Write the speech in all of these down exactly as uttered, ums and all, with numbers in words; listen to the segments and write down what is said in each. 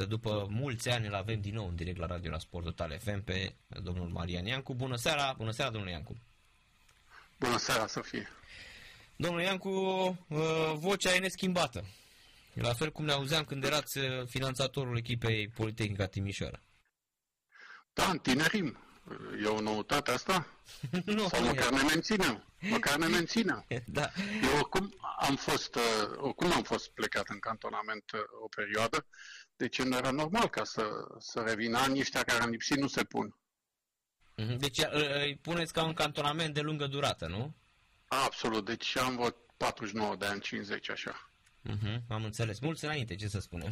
că după mulți ani îl avem din nou în direct la radio la Sport Total F M pe domnul Marian Iancu. Bună seara, bună seara domnule Iancu. Bună seara, să fie. Domnul Iancu, vocea e neschimbată. La fel cum ne auzeam când erați finanțatorul echipei Politehnica Timișoara. Da, întinerim. E o noutate asta? Nu, sau măcar ne menținem. Măcar ne menținem. Da. Eu oricum am fost, oricum am fost plecat în cantonament o perioadă, deci nu era normal ca să, să revină. Anii ăștia care am lipsit nu se pun. Deci îi puneți ca un cantonament de lungă durată, nu? Absolut. Deci am vreo patruzeci și nouă de ani, cincizeci, așa. Uh-huh, am înțeles. Mulți înainte, ce să spunem.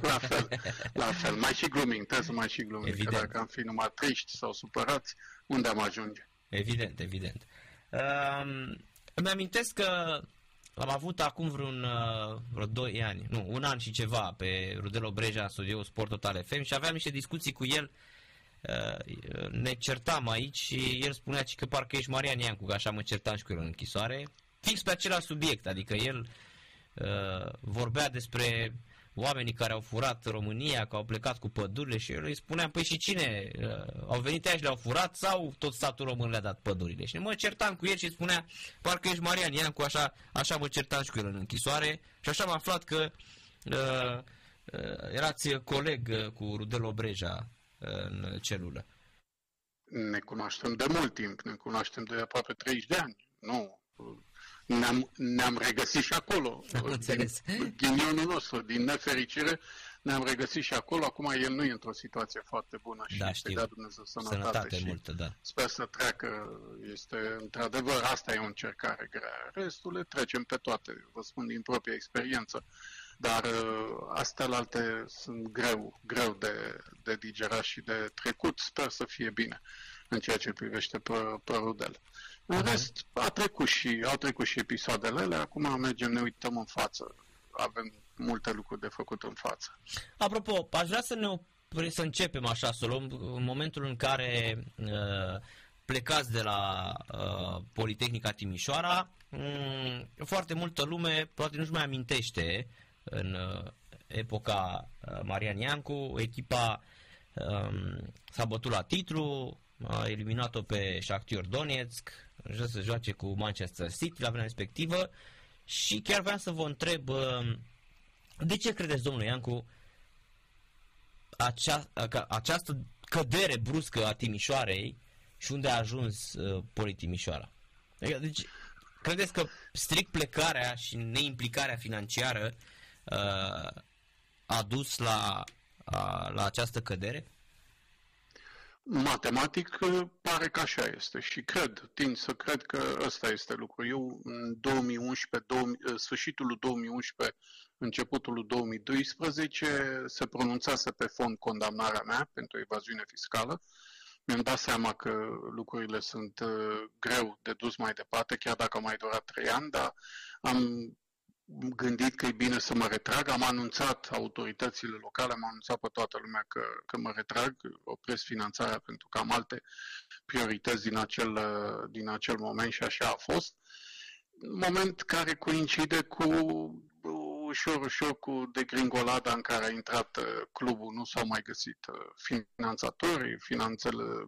La fel, la fel. Mai și gluming, trebuie să mai și gluming. Evident. Că dacă am fi numai triști sau supărați, unde am ajunge? Evident, evident. Uh, îmi amintesc că am avut acum vreun vreo doi ani, nu, un an și ceva, pe Rudel Obreja în studioul Sport Total F M și aveam niște discuții cu el. Uh, ne certam aici și el spunea că parcă ești Marian Iancu, că așa mă certam și cu el în închisoare. Fix pe același subiect, adică el Uh, vorbea despre oamenii care au furat România, că au plecat cu pădurile și eu îi spuneam, păi și cine? Uh, au venit aia și le-au furat sau tot statul român le-a dat pădurile? Și mă certam cu el și spunea, parcă ești Marian Iancu, așa, așa mă certam și cu el în închisoare și așa am aflat că uh, uh, erați coleg cu Rudel Obreja în celulă. Ne cunoaștem de mult timp, ne cunoaștem de aproape treizeci de ani, nu... Ne-am, ne-am regăsit și acolo. Din ghinionul nostru, din nefericire, ne-am regăsit și acolo. Acum el nu e într-o situație foarte bună și da, știu. Dea Dumnezeu sănătate, sănătate și multă, da. Sper să treacă. Este, într-adevăr, asta e o încercare grea. Restul le trecem pe toate, vă spun din propria experiență. Dar astea-lalte sunt greu, greu de, de digerat și de trecut. Sper să fie bine în ceea ce privește pe, pe Rudel. În rest, a trecut și, au trecut și episoadele alea, acum mergem, ne uităm în față. Avem multe lucruri de făcut în față. Apropo, aș vrea să ne opri, să începem așa, să luăm în momentul în care uh, plecați de la uh, Politehnica Timișoara. Um, foarte multă lume poate nu-și mai amintește în uh, epoca uh, Marian Iancu, echipa um, s-a bătut la titlu, a eliminat-o pe Șahtior Donetsk, ajunge să joace cu Manchester City la vremea respectivă și chiar vreau să vă întreb de ce credeți, domnule Iancu, acea, această cădere bruscă a Timișoarei și unde a ajuns uh, Politimișoara? Deci, credeți că strict plecarea și neimplicarea financiară uh, a dus la, uh, la această cădere? Matematic pare că așa este și cred, tind să cred că ăsta este lucru. Eu în două mii unsprezece, sfârșitul lui două mii unsprezece, începutul lui două mii doisprezece, se pronunțase pe fond condamnarea mea pentru evaziune fiscală. Mi-am dat seama că lucrurile sunt greu de dus mai departe, chiar dacă au mai durat trei ani, dar am gândit că e bine să mă retrag, am anunțat autoritățile locale, am anunțat pe toată lumea că, că mă retrag, opresc finanțarea pentru că am alte priorități din acel, din acel moment și așa a fost. Moment care coincide cu ușor, ușor cu degringolada în care a intrat clubul, nu s-au mai găsit finanțatori,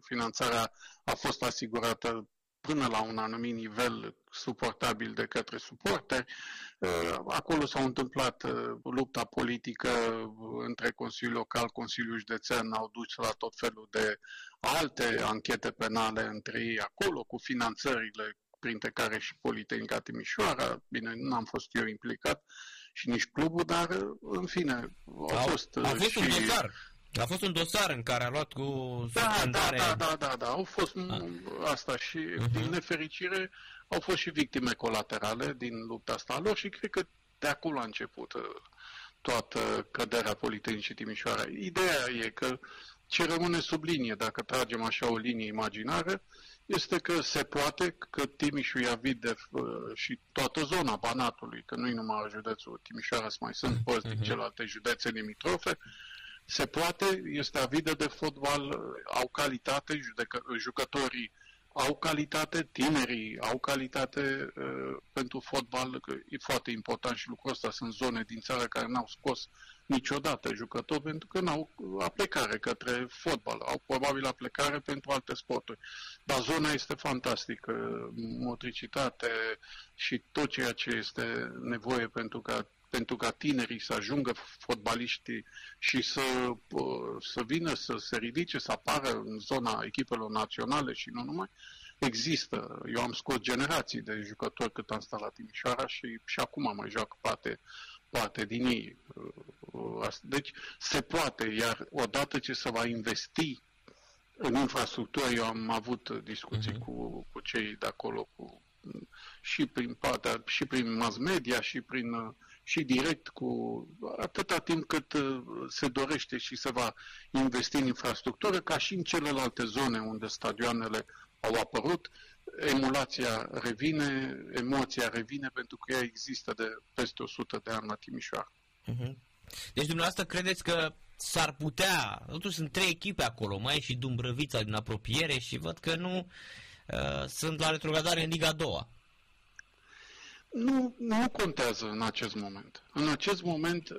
finanțarea a fost asigurată până la un anumit nivel suportabil de către suporteri. Acolo s-a întâmplat lupta politică între Consiliul Local, Consiliul Județean, au dus la tot felul de alte anchete penale între ei acolo, cu finanțările, printre care și Politehnica Timișoara. Bine, nu am fost eu implicat și nici clubul, dar în fine, a fost a fost și... un dosar. A fost un dosar în care a luat cu suspendare. Da, da, da, da, da, au fost a. asta și, uh-huh. din nefericire, au fost și victime colaterale din lupta asta lor și cred că de acolo a început toată căderea Politehnicii Timișoara. Ideea e că ce rămâne sub linie, dacă tragem așa o linie imaginară, este că se poate că Timișul, Iavid și toată zona Banatului, că nu-i numai județul Timișoara, să mai sunt părți din uh-huh. celelalte județe limitrofe, se poate, este avidă de fotbal, au calitate, judecă, jucătorii au calitate, tinerii au calitate uh, pentru fotbal, că e foarte important și lucrul ăsta, sunt zone din țară care n-au scos niciodată jucători, pentru că n-au aplecare către fotbal, au probabil aplecare pentru alte sporturi. Dar zona este fantastică, motricitate și tot ceea ce este nevoie pentru ca, pentru ca tinerii să ajungă fotbaliștii și să, să vină, să se ridice, să apară în zona echipelor naționale și nu numai. Există. Eu am scos generații de jucători cât am stat la Timișoara și, și acum mai joacă parte, parte din ei. Deci se poate, iar odată ce se va investi în infrastructură, eu am avut discuții uh-huh. cu, cu cei de acolo, cu, și prin partea, și prin mass media, și prin și direct, cu atâta timp cât se dorește și se va investi în infrastructură, ca și în celelalte zone unde stadioanele au apărut, emulația revine, emoția revine, pentru că ea există de peste o sută de ani la Timișoara. Uh-huh. Deci dumneavoastră credeți că s-ar putea, totuși sunt trei echipe acolo, mai e și Dumbrăvița din apropiere și văd că nu uh, sunt la retrogradare în Liga a doua. Nu, nu contează în acest moment. În acest moment,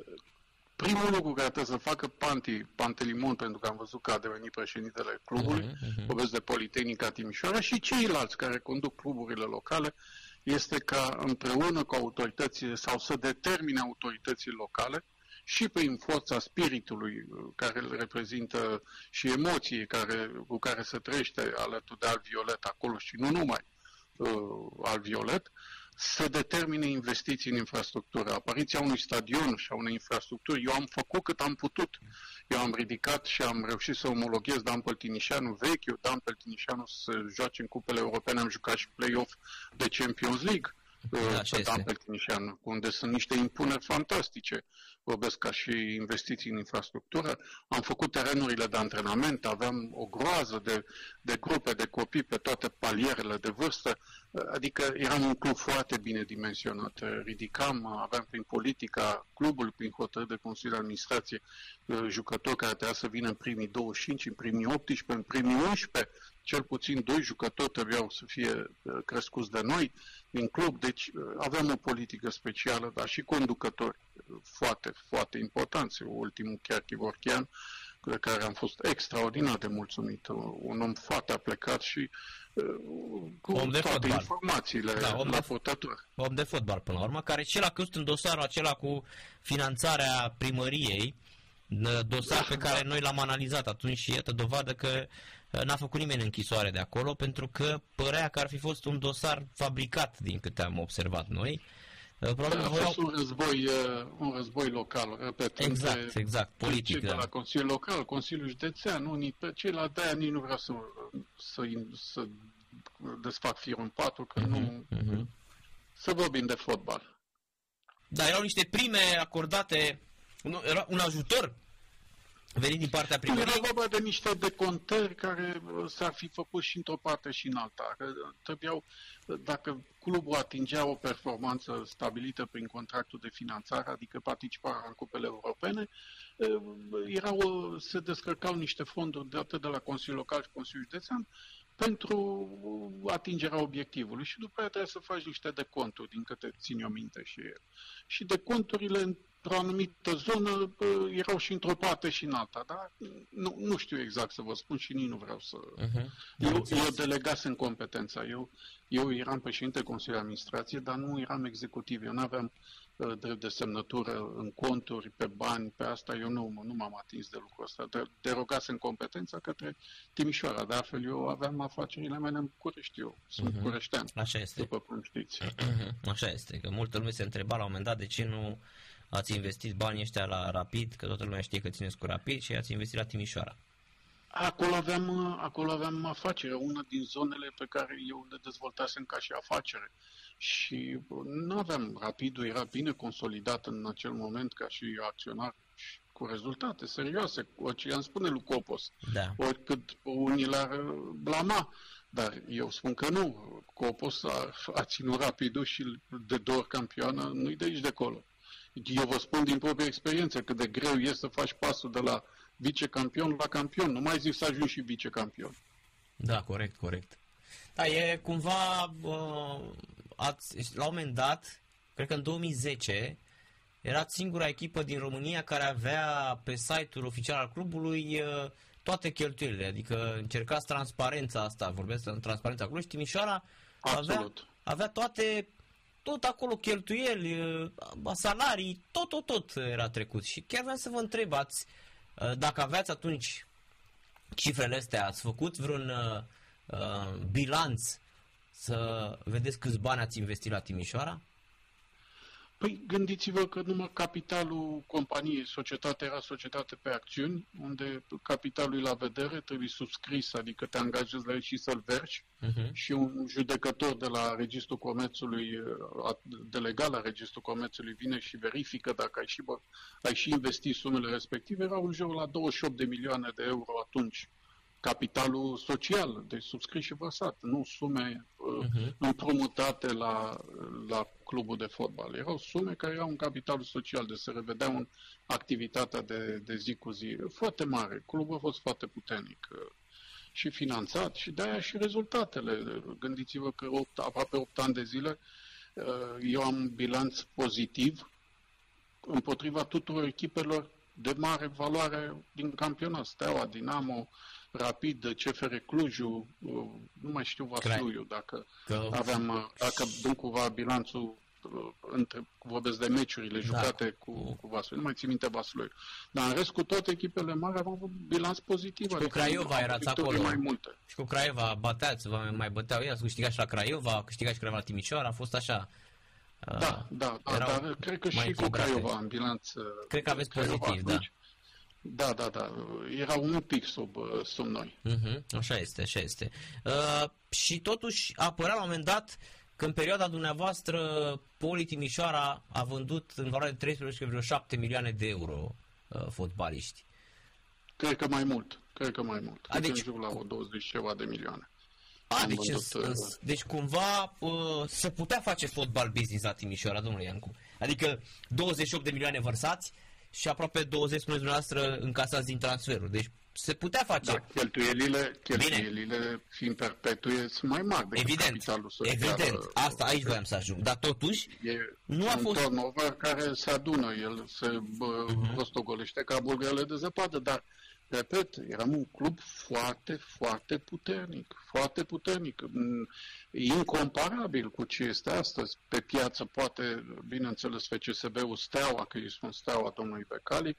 primul lucru care trebuie să facă Panti, Pantelimon, pentru că am văzut că a devenit președintele clubului, uh-huh, uh-huh. vorbesc de Politehnica Timișoara, și ceilalți care conduc cluburile locale, este ca împreună cu autoritățile sau să determine autorității locale și prin forța spiritului care îl reprezintă și emoții care, cu care se trăiește alături de Alviolet acolo și nu numai uh, Alviolet, să determine investiții în infrastructură. Apariția unui stadion și a unei infrastructuri, eu am făcut cât am putut. Eu am ridicat și am reușit să omologhez Dan Păltinișanu vechiul, Dan Păltinișanu să joace în cupele europene, am jucat și play-off de Champions League. Da, pe Dan Păltinișanu, unde sunt niște impuneri fantastice. Vorbesc ca și investiții în infrastructură. Am făcut terenurile de antrenament, aveam o groază de, de grupe de copii pe toate palierele de vârstă. Adică eram un club foarte bine dimensionat. Ridicam, aveam prin politica clubului, prin hotărâri de Consiliul de Administrație, jucători care trebuia să vină în primii douăzeci și cinci, în primii optsprezece, în primii unsprezece. Cel puțin doi jucători trebuiau să fie crescuți de noi din club, deci aveam o politică specială, dar și conducători foarte, foarte importanți. Ultimul chiar Chivorchian, de care am fost extraordinar de mulțumit. Un om foarte aplecat și cu om de toate fotbal. Informațiile da, om, de f- om de fotbal, până la urmă, care și l-a căzut în dosarul acela cu finanțarea primăriei, dosar pe care noi l-am analizat atunci și iată dovadă că n-a făcut nimeni închisoare de acolo, pentru că părea că ar fi fost un dosar fabricat, din câte am observat noi. Probabil a fost un război, un război local, repet. Exact, exact, politic. Da. La Consiliul Local, Consiliul Județean, unii pe ceilalți, de-aia nici nu vreau să, să, să desfac firul în patru, că uh-huh, nu... Uh-huh. Să vorbim de fotbal. Da, erau niște prime acordate... Era un ajutor venit din partea primăriei? Era vorba de niște decontări care s-ar fi făcut și într-o parte și în alta. Trebuiau, dacă clubul atingea o performanță stabilită prin contractul de finanțare, adică participarea în cupele europene, erau, se descărcau niște fonduri de atât de la Consiliul Local și Consiliul Județean pentru atingerea obiectivului și după aceea trebuie să faci niște deconturi, din câte țin eu minte și el. Și deconturile într-o anumită zonă erau și într-o parte și în alta, dar nu, nu știu exact să vă spun și nici nu vreau să... Uh-huh. Eu, eu delegasem competența, eu, eu eram președinte Consiliului de Administrație, dar nu eram executiv, eu nu aveam uh, drept de semnătură în conturi, pe bani, pe asta, eu nu, nu m-am atins de lucrul ăsta, de, derogasem competența către Timișoara, de altfel eu aveam afacerile mele în București, eu sunt uh-huh. bucureștean, așa este. După cum știți. Uh-huh. Așa este, că multă lume se întreba la un moment dat de ce nu... Ați investit banii ăștia la Rapid, că toată lumea știe că țineți cu Rapid și ați investit la Timișoara. Acolo aveam, acolo aveam afacere, una din zonele pe care eu le dezvoltasem ca și afacere. Și nu aveam, Rapidul era bine consolidat în acel moment ca și acționar cu rezultate serioase. Orice i-am spune lui Copos, da. Oricât unii l-ar blama. Dar eu spun că nu, Copos a, a ținut Rapidul și de două ori campioană, nu-i de aici de acolo. Eu vă spun din propria experiență cât de greu e să faci pasul de la vicecampion la campion. Nu mai zic să ajungi și vicecampion. Da, corect, corect. Da, e cumva, uh, ați, la un moment dat, cred că în două mii zece, Era singura echipă din România care avea pe site-ul oficial al clubului toate cheltuielile, adică încercați transparența asta, vorbesc în transparența Cluj, Timișoara avea, avea toate, tot acolo cheltuieli, salarii, tot, tot, tot era trecut. Și chiar vreau să vă întreb, ați, dacă aveați atunci cifrele astea, ați făcut vreun uh, bilanț să vedeți câți bani ați investit la Timișoara? Păi gândiți-vă că numai capitalul companiei, societatea era societate pe acțiuni, unde capitalul e la vedere, trebuie subscris, adică te angajezi la el și să-l vergi, uh-huh. și un judecător de la Registrul Comerțului, de legal la Registrul Comerțului, vine și verifică dacă ai și, bă, ai și investit sumele respective. Era un joc la douăzeci și opt de milioane de euro atunci. Capitalul social, deci subscris și vărsat, nu sume uh, uh-huh. împrumutate la, la clubul de fotbal. Erau sume care erau un capital social, de se revedea în activitatea de, de zi cu zi foarte mare. Clubul a fost foarte puternic uh, și finanțat și de-aia și rezultatele. Gândiți-vă că opt, aproape opt ani de zile uh, eu am bilanț pozitiv împotriva tuturor echipelor de mare valoare din campionat. Steaua, Dinamo, Rapid, C F R Clujul, nu mai știu Vasluiu, dacă că... aveam, dacă dăm cumva bilanțul, între, vorbesc de meciurile jucate da. cu, cu Vasluiu, nu mai țin minte Vasluiu. Dar în rest cu toate echipele mari aveam un bilanț pozitiv. Și adică cu Craiova erați acolo. Mai multe. Și cu Craiova bateați, vă mai băteau ei, ați câștigat și la Craiova, câștigați și Craiova la Timișoara, a fost așa. Da, da, da, dar cred că și cu Craiova în bilanț. Cred că aveți Craiova, pozitiv, atunci. Da. Da, da, da. Era un pic sub, sub noi. Uh-huh. Așa este, așa este. Uh, și totuși apărea la un moment dat că în perioada dumneavoastră Poli Timișoara a vândut în valoare de treisprezece virgulă șapte milioane de euro uh, fotbaliști. Cred că mai mult. Cred că mai mult. Adică în jur la o douăzeci ceva de milioane. A, deci, vândut, în, deci cumva uh, se putea face fotbal business la Timișoara, domnule Iancu. Adică douăzeci și opt de milioane vărsați și aproape douăzeci, spuneți dumneavoastră, încasați din transferuri. Deci se putea face. Da, cheltuielile, cheltuielile fiind perpetue sunt mai mari decât evident, capitalul social. Evident, asta aici voiam să ajung. Dar totuși nu a fost... un turnover care se adună, el se uh-huh. rostogolește ca bulgările de zăpadă, dar, repet, eram un club foarte, foarte puternic. Foarte puternic. Incomparabil cu ce este astăzi. Pe piață poate, bineînțeles, F C S B-ul Steaua, că îi spun Steaua domnului Becali,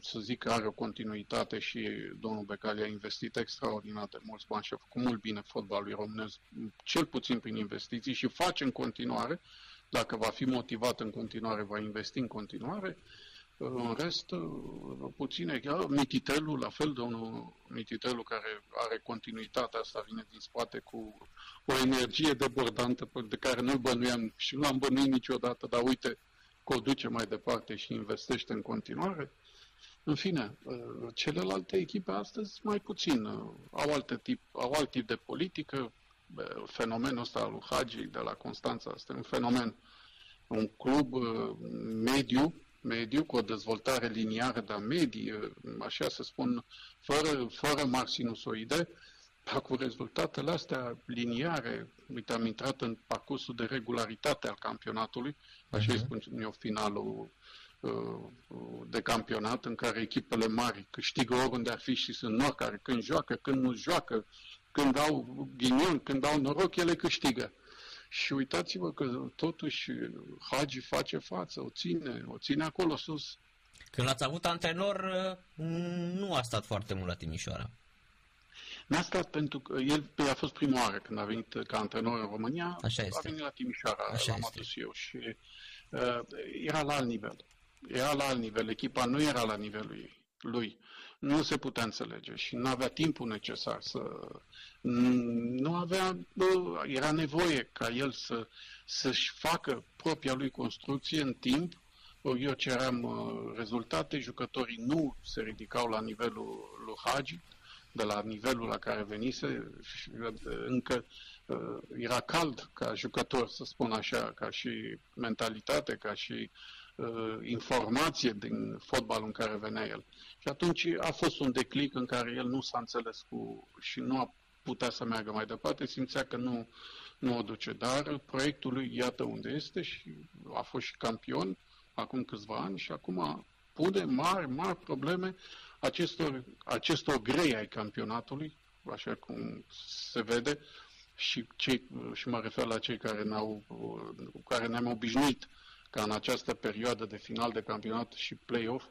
să zic că are o continuitate și domnul Becali a investit extraordinar de mulți bani și a făcut mult bine fotbalul românesc, cel puțin prin investiții și face în continuare, dacă va fi motivat în continuare, va investi în continuare. În rest, puține. Mititelu, la fel, domnul Mititelu, care are continuitatea asta, vine din spate cu o energie debordantă de care nu-l bănuiam și nu l-am bănuit niciodată, dar uite că o duce mai departe și investește în continuare. În fine, celelalte echipe astăzi mai puțin. Au, alte tip, au alt tip de politică. Fenomenul ăsta al lui Hagi de la Constanța este un fenomen. Un club mediu, mediu, cu o dezvoltare liniară, dar medie, așa să spun, fără, fără mari sinusoide, dar cu rezultatele astea liniare. Uite, am intrat în parcursul de regularitate al campionatului, așa uh-huh. spun eu, finalul uh, de campionat, în care echipele mari câștigă oriunde ar fi și sunt oricare, când joacă, când nu joacă, când au ghinion, când au noroc, ele câștigă. Și uitați-vă că totuși Hagi face față, o ține, o ține acolo sus. Când l-ați avut antrenor, nu a stat foarte mult la Timișoara. N-a stat pentru că el a fost prima oară când a venit ca antrenor în România, așa este. A venit la Timișoara, așa l-am adus eu și uh, era la alt nivel. Era la alt nivel, echipa nu era la nivelul ei. Lui. Nu se putea înțelege și nu avea timpul necesar să... Nu avea... Era nevoie ca el să, să-și facă propria lui construcție în timp. Eu ceream rezultate, jucătorii nu se ridicau la nivelul lui Hagi, de la nivelul la care venise. Încă era cald ca jucător, să spun așa, ca și mentalitate, ca și informație din fotbalul în care venea el. Și atunci a fost un declic în care el nu s-a înțeles cu și nu a putea să meargă mai departe, simțea că nu, nu o duce. Dar proiectul lui, iată unde este, și a fost și campion, acum câțiva ani și acum pune mari, mari probleme acestor, acestor grei ai campionatului, așa cum se vede, și, cei, și mă refer la cei care, n-au, care ne-am obișnuit ca în această perioadă de final de campionat și play-off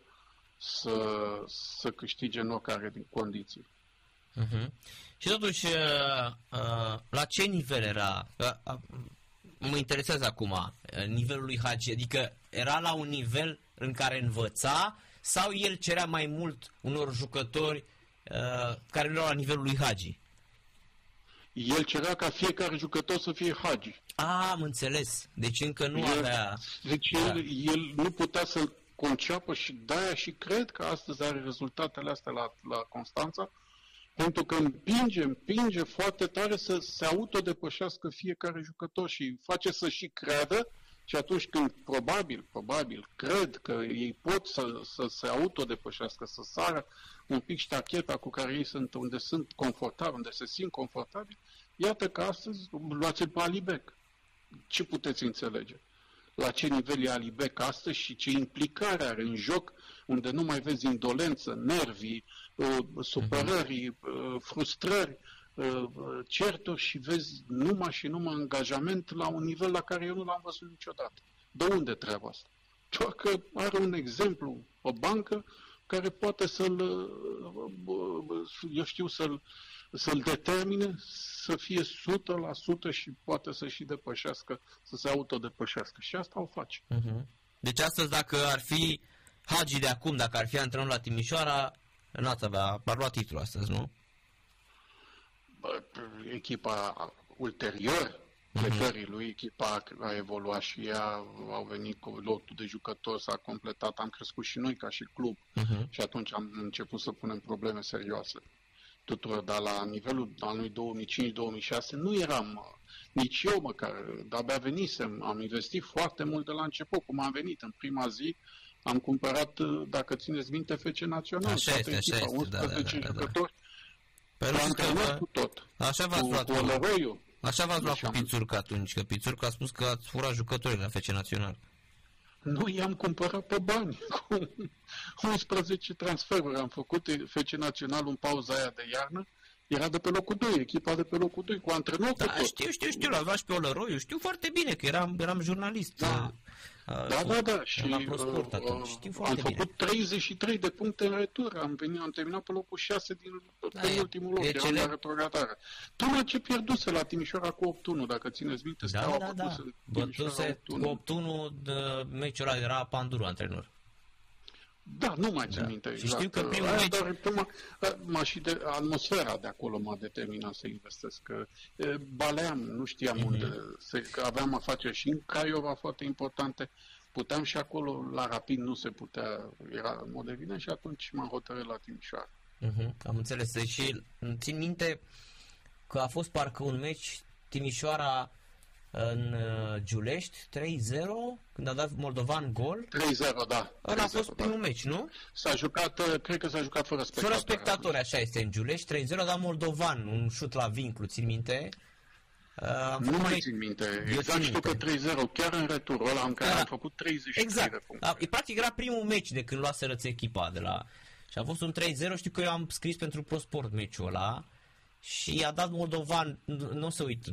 să, să câștige în oricare din condiții. Uh-huh. Și totuși, uh, uh, la ce nivel era? Uh, uh, mă interesează acum uh, nivelul lui Hagi, adică era la un nivel în care învăța sau el cerea mai mult unor jucători uh, care nu erau la nivelul lui Hagi? El cerea ca fiecare jucător să fie Hagi. Ah, am înțeles. Deci încă nu el, avea... Deci da. el, el nu putea să-l conceapă și de-aia și cred că astăzi are rezultatele astea la, la Constanța, pentru că împinge, împinge foarte tare să se autodepășească fiecare jucător și face să și creadă și atunci când probabil, probabil, cred că ei pot să, să se autodepășească, să sară un pic ștacheta cu care ei sunt, unde sunt confortabili, unde se simt confortabili, iată că astăzi luați-l pe Alibec. Ce puteți înțelege? La ce nivel e Alibec astăzi și ce implicare are în joc, unde nu mai vezi indolență, nervii, supărări, frustrări, certuri și vezi numai și numai angajament la un nivel la care eu nu l-am văzut niciodată. De unde treaba asta? Doar că are un exemplu, o bancă care poate să-l, eu știu, să-l, să-l determine să fie o sută la sută și poate să și depășească, să se autodepășească. Și asta o face. Uh-huh. Deci astăzi, dacă ar fi Hagi de acum, dacă ar fi antrenor la Timișoara, n-ați avea, ar lua titlul astăzi, nu? Echipa ulterior plecării lui, echipa a evoluat și ea, au venit cu lotul de jucători, s-a completat, am crescut și noi ca și club uh-huh. și atunci am început să punem probleme serioase tuturor, dar la nivelul anului două mii cinci două mii șase nu eram, nici eu măcar, de-abia venisem, am investit foarte mult de la început, cum am venit în prima zi, am cumpărat, dacă țineți minte, F C Național, așa este, așa este, unsprezece da, da, da, da. Că, cu tot. Așa v-ați luat cu, cu, așa v-ați luat cu Pițurcă atunci, că Pițurcă a spus că ați furat jucătorii la F C Național. Nu, i-am cumpărat pe bani. Cu unsprezece transferuri am făcut F C Național în pauza aia de iarnă. Era de pe locul doi, echipa de pe locul doi, cu antrenor. Da, cu știu, știu, știu, l-a luat și pe Olăroiu, știu foarte bine că eram, eram jurnalist. Da, a, da, a, da, da, și la ProSport atunci, știu foarte bine. Am făcut treizeci și trei de puncte în retur, am, venit, am terminat pe locul șase din da, e, ultimul loc, eram la retrogradară. Tuna ce pierduse la Timișoara cu opt unu, dacă țineți minte, da, Steaua da, da. Bătuse cu opt unu, meciul ăla era Panduru antrenor. Da, nu mai țin da. minte exact. Și știu că primul aici... Dar prima, m-a și de, atmosfera de acolo m-a determinat să investesc. E, baleam, nu știam mm-hmm. unde. Se, aveam afaceri și în Craiova foarte importante. Puteam și acolo, la Rapid nu se putea, era în mod evident și atunci m-am hotărât la Timișoara. Mm-hmm. Am înțeles. Și țin minte că a fost parcă un meci Timișoara în Giulești, trei zero, când a dat Moldovan gol. trei zero, da. Ăla a fost primul da. meci, nu? S-a jucat, cred că s-a jucat fără spectatori. Fără spectatori, așa este, în Giulești, trei zero, a dat Moldovan, un șut la vinclu, țin minte. Uh, nu mai țin minte, exact știu că trei zero, chiar în returul ăla în care da. am făcut treizeci și trei exact. de puncte. Exact, practic era primul meci de când luase răți echipa de la... Și a fost un trei zero, știu că eu am scris pentru ProSport meciul ăla. Și a dat Moldovan, nu o să uit,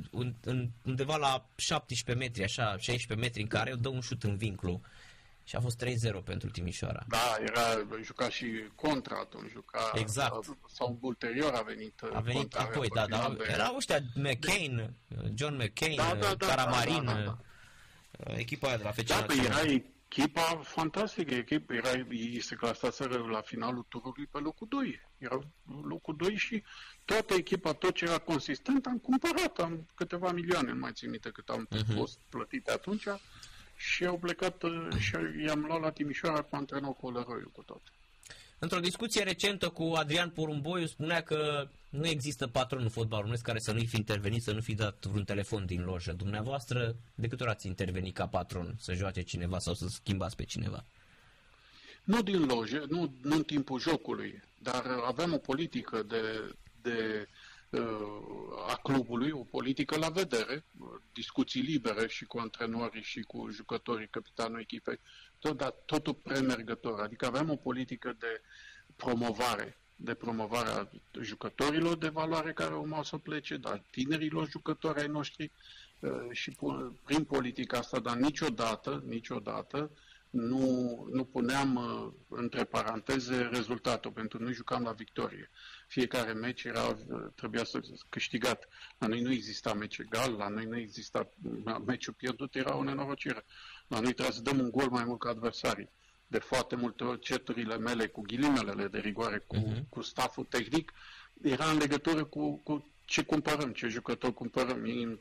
undeva la șaptesprezece metri, așa, șaisprezece metri, în care eu dă un șut în vinclu. Și a fost trei zero pentru Timișoara. Da, era, juca și contra atunci, juca... Exact. Sau ulterior a venit... A venit contra, apoi, da, da, de... erau ăștia McCain, John McCain, da, da, da, Caramarin, da, da, da, da. Echipa aia de la F C Național. Da, era echipa fantastică, echipa, era, ei se clasaseră la finalul turului pe locul doi. Era locul doi și... Toată echipa, tot ce era consistent, am cumpărat, am câteva milioane, nu mai țin minte cât am uh-huh. fost plătite atunci și au plecat și i-am luat la Timișoara cu antrenor Colăroiu cu tot. Într-o discuție recentă cu Adrian Porumboiu spunea că nu există patronul fotbal românesc care să nu-i fi intervenit, să nu fi dat vreun telefon din lojă. Dumneavoastră, de câte ori ați intervenit ca patron să joace cineva sau să schimbați pe cineva? Nu din lojă, nu, nu în timpul jocului, dar aveam o politică de... de a clubului, o politică la vedere, discuții libere și cu antrenorii și cu jucătorii, capitanul echipei, tot, dar totul premergător. Adică aveam o politică de promovare, de promovare a jucătorilor de valoare care urmau să plece, dar tinerilor jucători ai noștri și prin politica asta, dar niciodată, niciodată, Nu, nu puneam între paranteze rezultatul, pentru că noi jucam la victorie. Fiecare meci era, trebuia să câștigat. La noi nu exista meci egal, la noi nu exista meciul pierdut, era o nenorocire. La noi trebuia să dăm un gol mai mult ca adversarii. De foarte multe ori certurile mele cu ghilimelele de rigoare, cu, uh-huh. cu stafful tehnic, era în legătură cu, cu ce cumpărăm, ce jucători cumpărăm. Ei,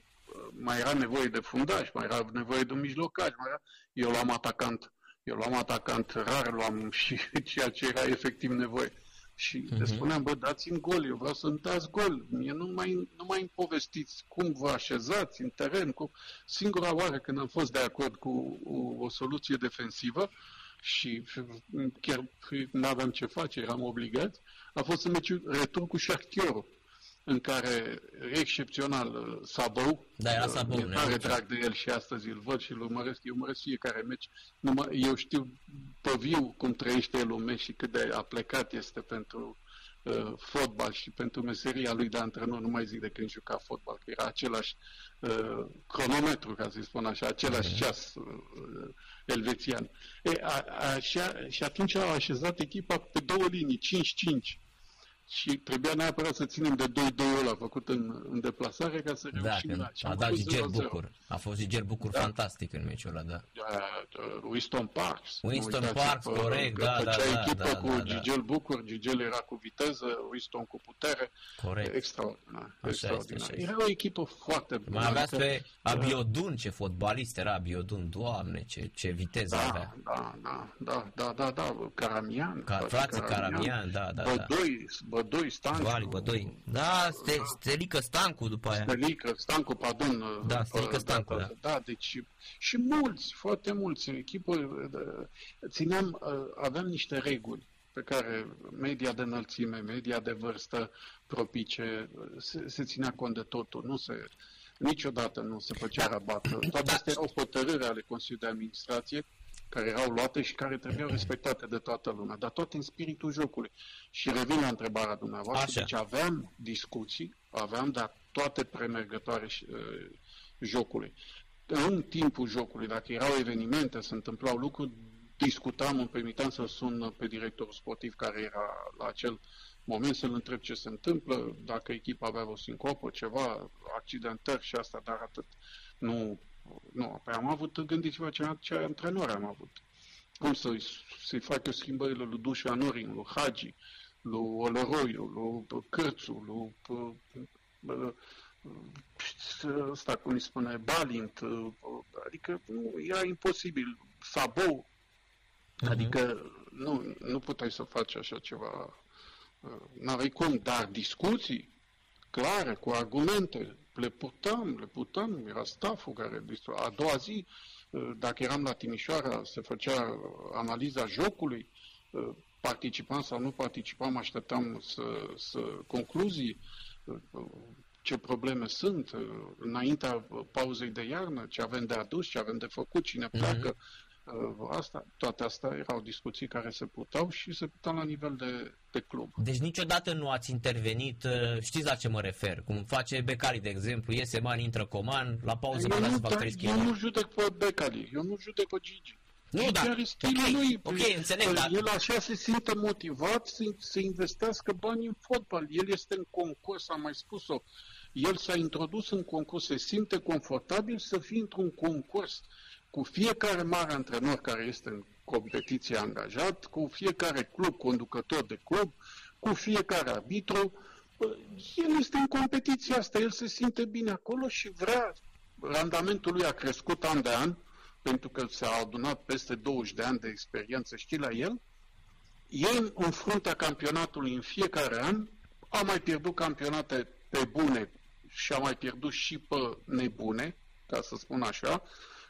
mai era nevoie de fundaș, mai era nevoie de un mijlocaș, mai era... Eu l-am atacant. Eu l-am atacant, rar luam și ceea ce era efectiv nevoie. Și uh-huh. le spuneam, bă, dați-mi gol, eu vreau să-mi dați gol. Mie nu mai, nu mai îmi povestiți cum vă așezați în teren. Cu... Singura oară când am fost de acord cu o, o soluție defensivă și chiar n-aveam ce face, eram obligați, a fost în meciul retur cu Șahtiorul, în care, excepțional, Sabău, da, era Sabău, mi-e tare drag de el și astăzi îl văd și îl urmăresc, eu urmăresc fiecare meci, numai, eu știu pe viu cum trăiește el un meci și cât de aplecat este pentru uh, fotbal și pentru meseria lui de antrenor, nu mai zic de când juca fotbal, că era același uh, cronometru, ca să-i spun așa, același ceas uh, elvețian. E, a, așa, și atunci au așezat echipa pe două linii, cinci cinci. Și trebuia neapărat să ținem de doi doi ăla făcut în, în deplasare ca să reușim. Da, a dat Gijel Bucur. A fost Gijel Bucur, da. Fantastic în meciul ăla, da. Winston Parks. Winston Parks, corect, da, da, da. Echipă da, cu da, Gijel da. Bucur, Gijel era cu viteză, Winston cu putere. Corect. Extraordinar. Extraordinar. Era o echipă foarte bună. Mai aveați pe Abiodun, ce fotbalist era Abiodun, doamne, ce, ce viteză da, avea. Da, da, da, da, da, da, Caramian. Ca, frate Caramian, da, da, da. Bădoi, Stancu. Vali, Bădoi. Da, ste, Stelică Stancu după aia. Stelică Stancu, pardon. Da, Stelică Stancu, da. Da, deci și mulți, foarte mulți în echipă. Țineam, aveam niște reguli pe care media de înălțime, media de vârstă propice, se, se ținea cont de totul. Nu se, niciodată nu se făcea rabată. Toate astea erau hotărâri ale Consiliului de Administrație, care erau luate și care trebuiau respectate de toată lumea, dar tot în spiritul jocului. Și revin la întrebarea dumneavoastră. Așa. Deci aveam discuții, aveam, dar toate premergătoare uh, jocului. În timpul jocului, dacă erau evenimente, se întâmplau lucruri, discutam, îmi permiteam să sun pe directorul sportiv care era la acel moment, să-l întreb ce se întâmplă, dacă echipa avea o sincopă, ceva, accidentări și asta, dar atât. Nu... Nu, păi am avut, gândiți-vă ce, ce antrenori am avut. Cum să-i, să-i fac eu schimbările lui Dușa Norin, lui Hagi, lui Oloroiu, lui Cârțu, lui ăsta, cum îi spune, Balint. Adică nu, era imposibil. Sabou. Adică uh-huh. nu, nu puteai să faci așa ceva. N-aveai cum, dar discuții clare, cu argumente, le putam, le putam, era stafful care... A doua zi, dacă eram la Timișoara, se făcea analiza jocului, participam sau nu participam, așteptam să, să concluzii, ce probleme sunt, înaintea pauzei de iarnă, ce avem de adus, ce avem de făcut, cine pleacă, asta, toate astea erau discuții care se purtau și se purtau la nivel de, de club. Deci niciodată nu ați intervenit, știți la ce mă refer, cum face Becali, de exemplu, iese man, intră Coman, la pauză mă lasă fac trei schimbări. Eu nu judec pe Becali, eu nu judec pe Gigi. Nu, da, okay, lui, ok, înțeleg, dar... El așa se simte motivat să, să investească bani în fotbal, el este în concurs, am mai spus-o, el s-a introdus în concurs, se simte confortabil să fie într-un concurs cu fiecare mare antrenor care este în competiție angajat, cu fiecare club, conducător de club, cu fiecare arbitru. El este în competiția asta, el se simte bine acolo și vrea. Randamentul lui a crescut an de an, pentru că s-a adunat peste douăzeci de ani de experiență, știi, la el. El, în fruntea campionatului în fiecare an, a mai pierdut campionate pe bune și a mai pierdut și pe nebune, ca să spun așa,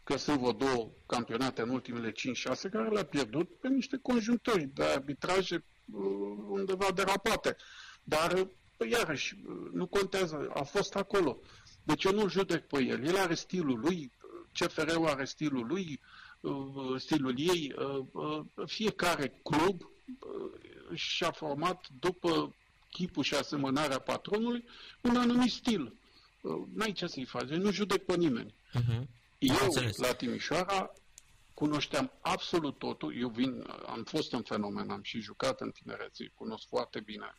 că sunt vreo două campionate în ultimele cinci șase care le-a pierdut pe niște conjuncturi de arbitraje undeva derapate. Dar iarăși, nu contează, a fost acolo. Deci eu nu judec pe el. El are stilul lui, C F R-ul are stilul lui, stilul ei. Fiecare club și-a format, după chipul și asemănarea patronului, un anumit stil. N-ai ce să-i faci, nu judec pe nimeni. Uh-huh. Eu, la Timișoara, cunoșteam absolut totul. Eu vin, am fost în fenomen, am și jucat în tinereții, cunosc foarte bine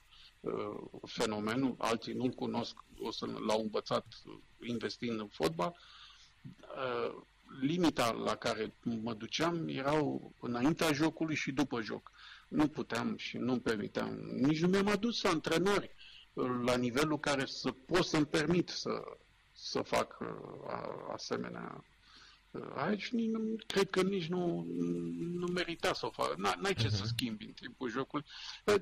fenomenul, alții nu-l cunosc, o să l-au învățat investind în fotbal. Limita la care mă duceam erau înaintea jocului și după joc. Nu puteam și nu-mi permiteam, nici nu mi-am adus antrenori la nivelul care să pot să-mi permit să, să fac asemenea. Aici cred că nici nu, nu merita să o facă. N-ai ce să schimbi în timpul jocului.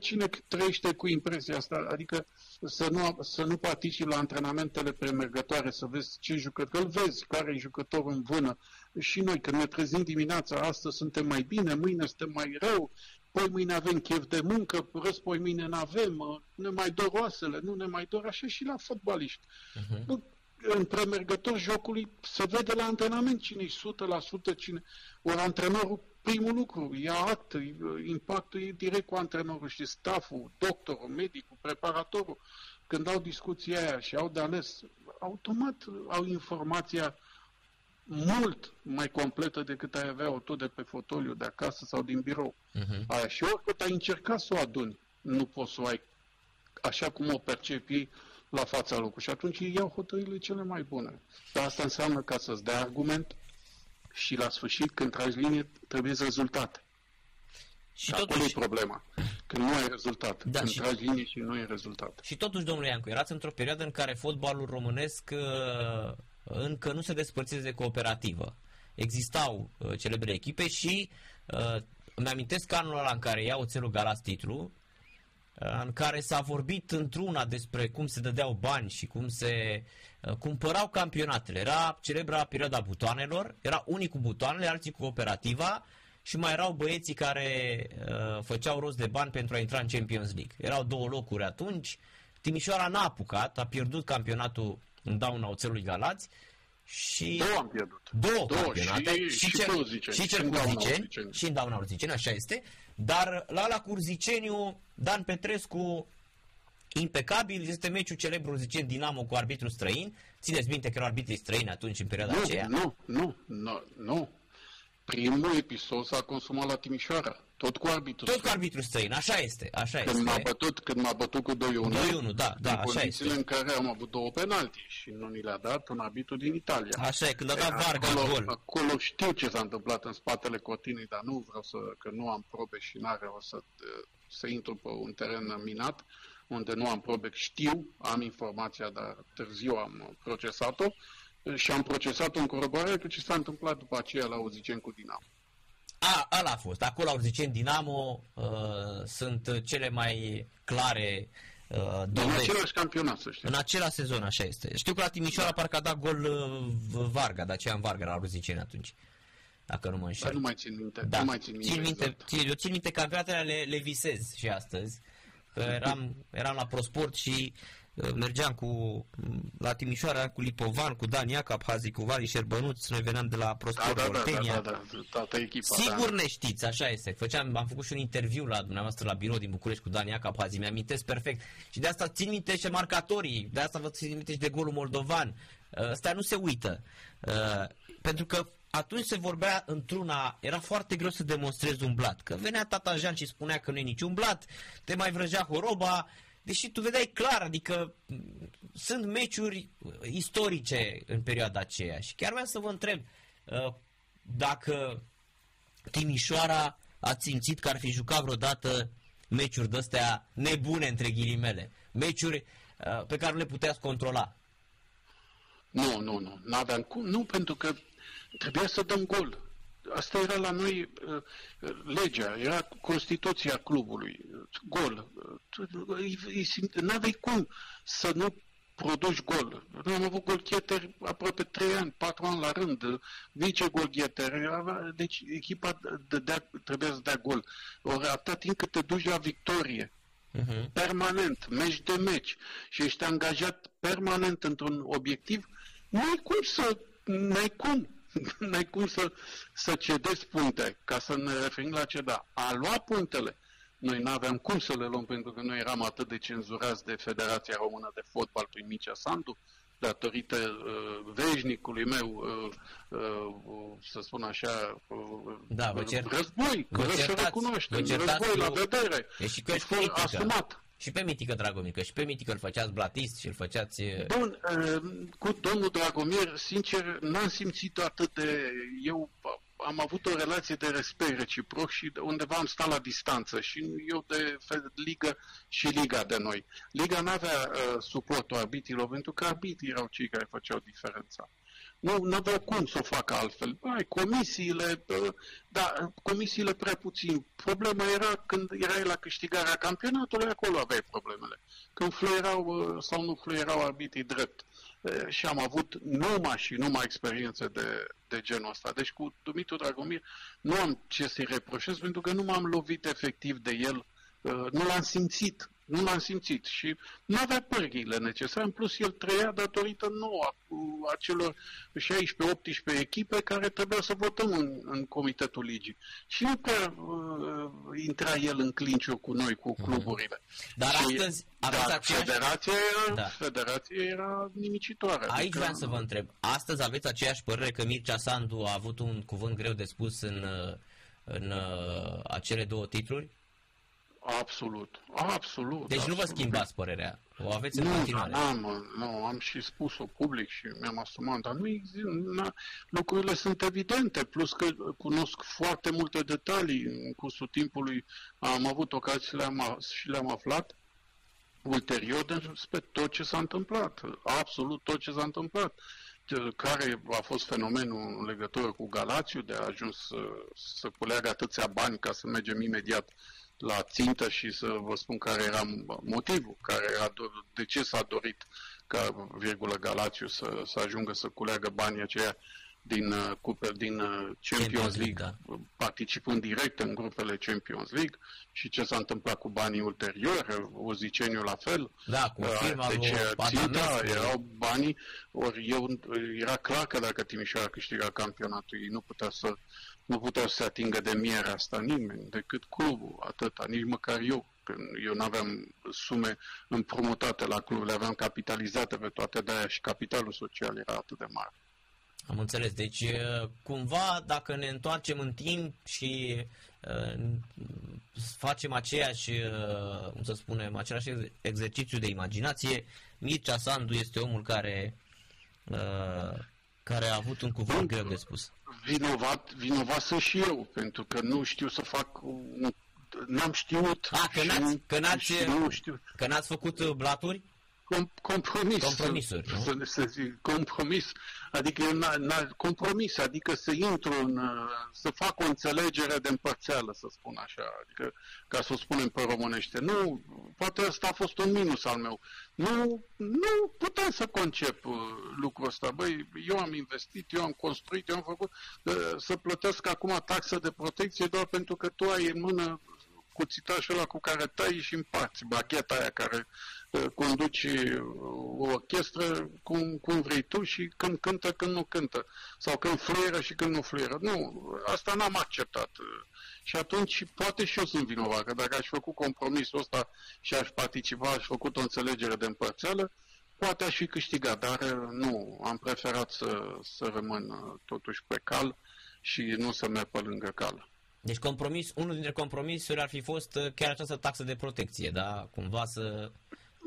Cine trăiește cu impresia asta, adică să nu, să nu participi la antrenamentele premergătoare, să vezi ce jucător, îl vezi, care e jucătorul în vână. Și noi, când ne trezim dimineața, astăzi suntem mai bine, mâine suntem mai rău, poi mâine avem chef de muncă, răspoi mâine n-avem, ne mai dor oasele, nu ne mai dor, așa și la fotbaliști. Uh-huh. Nu, în premergător jocului se vede la antrenament cine-i o sută la sută, cine... Ori antrenorul, primul lucru, ia act, impactul e direct cu antrenorul și stafful, doctorul, medicul, preparatorul. Când au discuția aia și au de ales, automat au informația mult mai completă decât ai avea-o tot de pe fotoliu, de acasă sau din birou. Uh-huh. Aia. Și oricât ai încercat să o aduni, nu poți să o ai așa cum o percepi la fața locului. Și atunci ei iau hotărârile cele mai bune. Dar asta înseamnă ca să-ți dea argument și la sfârșit, când tragi linie, trebuie rezultate. Și acolo totuși... e problema. Când nu ai rezultat. Da, când și... tragi linie și nu ai rezultat. Și totuși, domnule Iancu, erați într-o perioadă în care fotbalul românesc uh, încă nu se despărțise de cooperativă. Existau uh, celebre echipe și uh, îmi amintesc anul ăla în care ia Oțelul Galați titlul, în care s-a vorbit într-una despre cum se dădeau bani și cum se cumpărau campionatele. Era celebra perioada butoanelor, era unii cu butoanele, alții cu cooperativa și mai erau băieții care uh, făceau rost de bani pentru a intra în Champions League. Erau două locuri atunci, Timișoara n-a apucat, a pierdut campionatul în dauna Oțelului Galați și... Două am pierdut. Două, două campionate și, și, și, cer, și, și Cercurziceni și în dauna Urziceni, așa este, dar la la Urziceniu Dan Petrescu impecabil, este meciul celebru Urziceni Dinamo cu arbitru străin. Țineți minte că erau arbitrii străini atunci în perioada nu, aceea? Nu, nu, nu, nu. Primul episod s-a consumat la Timișoara, tot cu arbitru tot străin. Tot cu arbitru străin, așa este, așa când este. M-a bătut, când m-a bătut cu doi unu, doi unu da, da, în condițiile în care am avut două penalti și nu ni le-a dat un arbitru din Italia. Așa e, când a dat e, Varga acolo, gol. Acolo știu ce s-a întâmplat în spatele cortinei, dar nu vreau să, că nu am probe și n-are o să, să intru pe un teren minat, unde nu am probe, știu, am informația, dar târziu am procesat-o. Și am procesat-o în coroborare cu ce s-a întâmplat după aceea la Urziceni cu Dinamo. A, ăla a fost. Acolo la Urziceni Dinamo uh, sunt cele mai clare uh, dovezi. În același campionat, să știi. În același sezon, așa este. Știu că la Timișoara da. parcă a dat gol uh, Varga, de aceea în Varga la Urziceni atunci. Dacă nu mă înșel. Dar nu mai țin minte. Da. Nu mai țin minte, țin minte exact. țin, eu țin minte campionatele, le, le visez și astăzi. Că eram, eram la ProSport și... mergeam cu, la Timișoara cu Lipovan, cu Dan Iacap Hazi, cu Vali Șerbănuț, noi veneam de la Prospor da, Oltenia. Da, da, da, da, toată echipa. Sigur da. ne știți, așa este. Făceam, am făcut și un interviu la dumneavoastră la birou din București cu Dan Iacap Hazi, mi-amintesc perfect. Și de asta țin minte și marcatorii, de asta vă țin minte și de golul moldovan. Ăsta nu se uită. Pentru că atunci se vorbea într-una, era foarte greu să demonstrezi un blat. Că venea tata Jean și spunea că nu e niciun blat, te mai vrăjea horoba. Deși tu vedeai clar, adică sunt meciuri istorice în perioada aceea și chiar vreau să vă întreb dacă Timișoara a simțit că ar fi jucat vreodată meciuri de-astea nebune, între ghilimele, meciuri pe care nu le puteați controla. Nu, nu, nu, n-aveam cum, nu, pentru că trebuia să dăm gol. Asta era la noi legea, era Constituția clubului, gol. N-aveai cum să nu produci gol. Noi am avut golgheteri aproape trei ani, patru ani la rând, vice-golgheteri, deci echipa dădea, trebuia să dea gol. Ori atâta timp cât te duci la victorie, uh-huh. permanent, meci de meci, și ești angajat permanent într-un obiectiv, n-ai cum să, n-ai cum, n-ai cum să, să cedezi puncte, ca să ne referim la ceda. A lua punctele, noi n-aveam cum să le luăm, pentru că noi eram atât de cenzurați de Federația Română de Fotbal prin Mircea Sandu, datorită uh, veșnicului meu, uh, uh, să spun așa, uh, da, vă cer... război, vă că să recunoaștem, război cu... la vedere, și că ești asumat. Și pe Mitică Dragomir, și pe Mitică îl făceați blatist și îl făceați... Bun, uh, cu domnul Dragomir, sincer, n-am simțit atât de... Eu am avut o relație de respect reciproc și undeva am stat la distanță, și eu de ligă și liga de noi. Liga n-avea uh, suportul arbitrilor, pentru că arbitrii erau cei care făceau diferența. Nu, n-aveau cum să o facă altfel. Ai, comisiile, uh, da, comisiile prea puțin. Problema era când erai la câștigarea campionatului, acolo aveai problemele. Când fluierau uh, sau nu fluierau arbitrii drept. Și am avut numai și numai experiențe de, de genul ăsta. Deci cu Dumitru Dragomir nu am ce să-i reproșez, pentru că nu m-am lovit efectiv de el, nu l-am simțit, nu l-am simțit și nu avea pârghiile necesare. În plus, el trăia datorită nouă a celor șaisprezece optsprezece echipe care trebuia să votăm în, în comitetul ligii. Și nu prea uh, intra el în clinciuri cu noi, cu cluburile. Dar și astăzi... Dar aceeași... federația, da. federația era nimicitoare. Aici adică... vreau să vă întreb. Astăzi aveți aceeași părere că Mircea Sandu a avut un cuvânt greu de spus în, în acele două titluri? Absolut, absolut. Deci absolut. Nu vă schimbați părerea, o aveți în continuare. Nu, am, nu, am și spus-o public și mi-am asumat, dar nu există, na, lucrurile sunt evidente, plus că cunosc foarte multe detalii în cursul timpului, am avut ocazia și le-am, și le-am aflat ulterior despre tot ce s-a întâmplat, absolut tot ce s-a întâmplat. Care a fost fenomenul în legătură cu Galațiu, de a ajuns să, să culeagă atâția bani ca să mergem imediat la țintă, și să vă spun care era motivul, care era, de ce s-a dorit ca virgulă Galațiu să, să ajungă să culeagă banii aceia din, din Champions League, da. Participând direct în grupele Champions League, și ce s-a întâmplat cu banii ulterior, Oziceniu la fel, da, cu firma, deci ținta, erau banii, ori eu, era clar că dacă Timișoara câștiga campionatul, ei nu putea să Nu puteau să se atingă de mierea asta nimeni, decât clubul, atâta, nici măcar eu. Când eu nu aveam sume împrumutate la club, le aveam capitalizate pe toate, de-aia și capitalul social era atât de mare. Am înțeles. Deci, cumva, dacă ne întoarcem în timp și uh, facem aceeași, uh, cum să spunem, același exercițiu de imaginație, Mircea Sandu este omul care... Uh, care a avut un cuvânt Bun, greu de spus. Vinovat, vinovat sunt și eu, pentru că nu știu să fac, n-am știut. A, că n-ați, că n-ați, nu știu. Că n-ați făcut blaturi? Com, compromis. Compromisuri, să, să, să zic, compromis. Adică n-a, n-a, compromis, adică să intru în, să fac o înțelegere de împărțeală, să spun așa, adică ca să o spunem pe românește. Nu, poate ăsta a fost un minus al meu. Nu, nu puteam să concep uh, lucrul ăsta. Băi, eu am investit, eu am construit, eu am făcut, uh, să plătesc acum taxă de protecție doar pentru că tu ai în mână cuțitașul ăla cu care tai și împarți, bacheta aia care uh, conduci o orchestră cum, cum vrei tu și când cântă, când nu cântă, sau când fluieră și când nu fluieră. Nu, asta n-am acceptat. Și atunci poate și eu sunt vinovat, că dacă aș făcut compromisul ăsta și aș participa, aș făcut o înțelegere de împărțeală, poate aș fi câștigat, dar nu, am preferat să, să rămân totuși pe cal și nu să merg pe lângă cal. Deci compromis, unul dintre compromisuri ar fi fost chiar această taxă de protecție, da? Cumva să...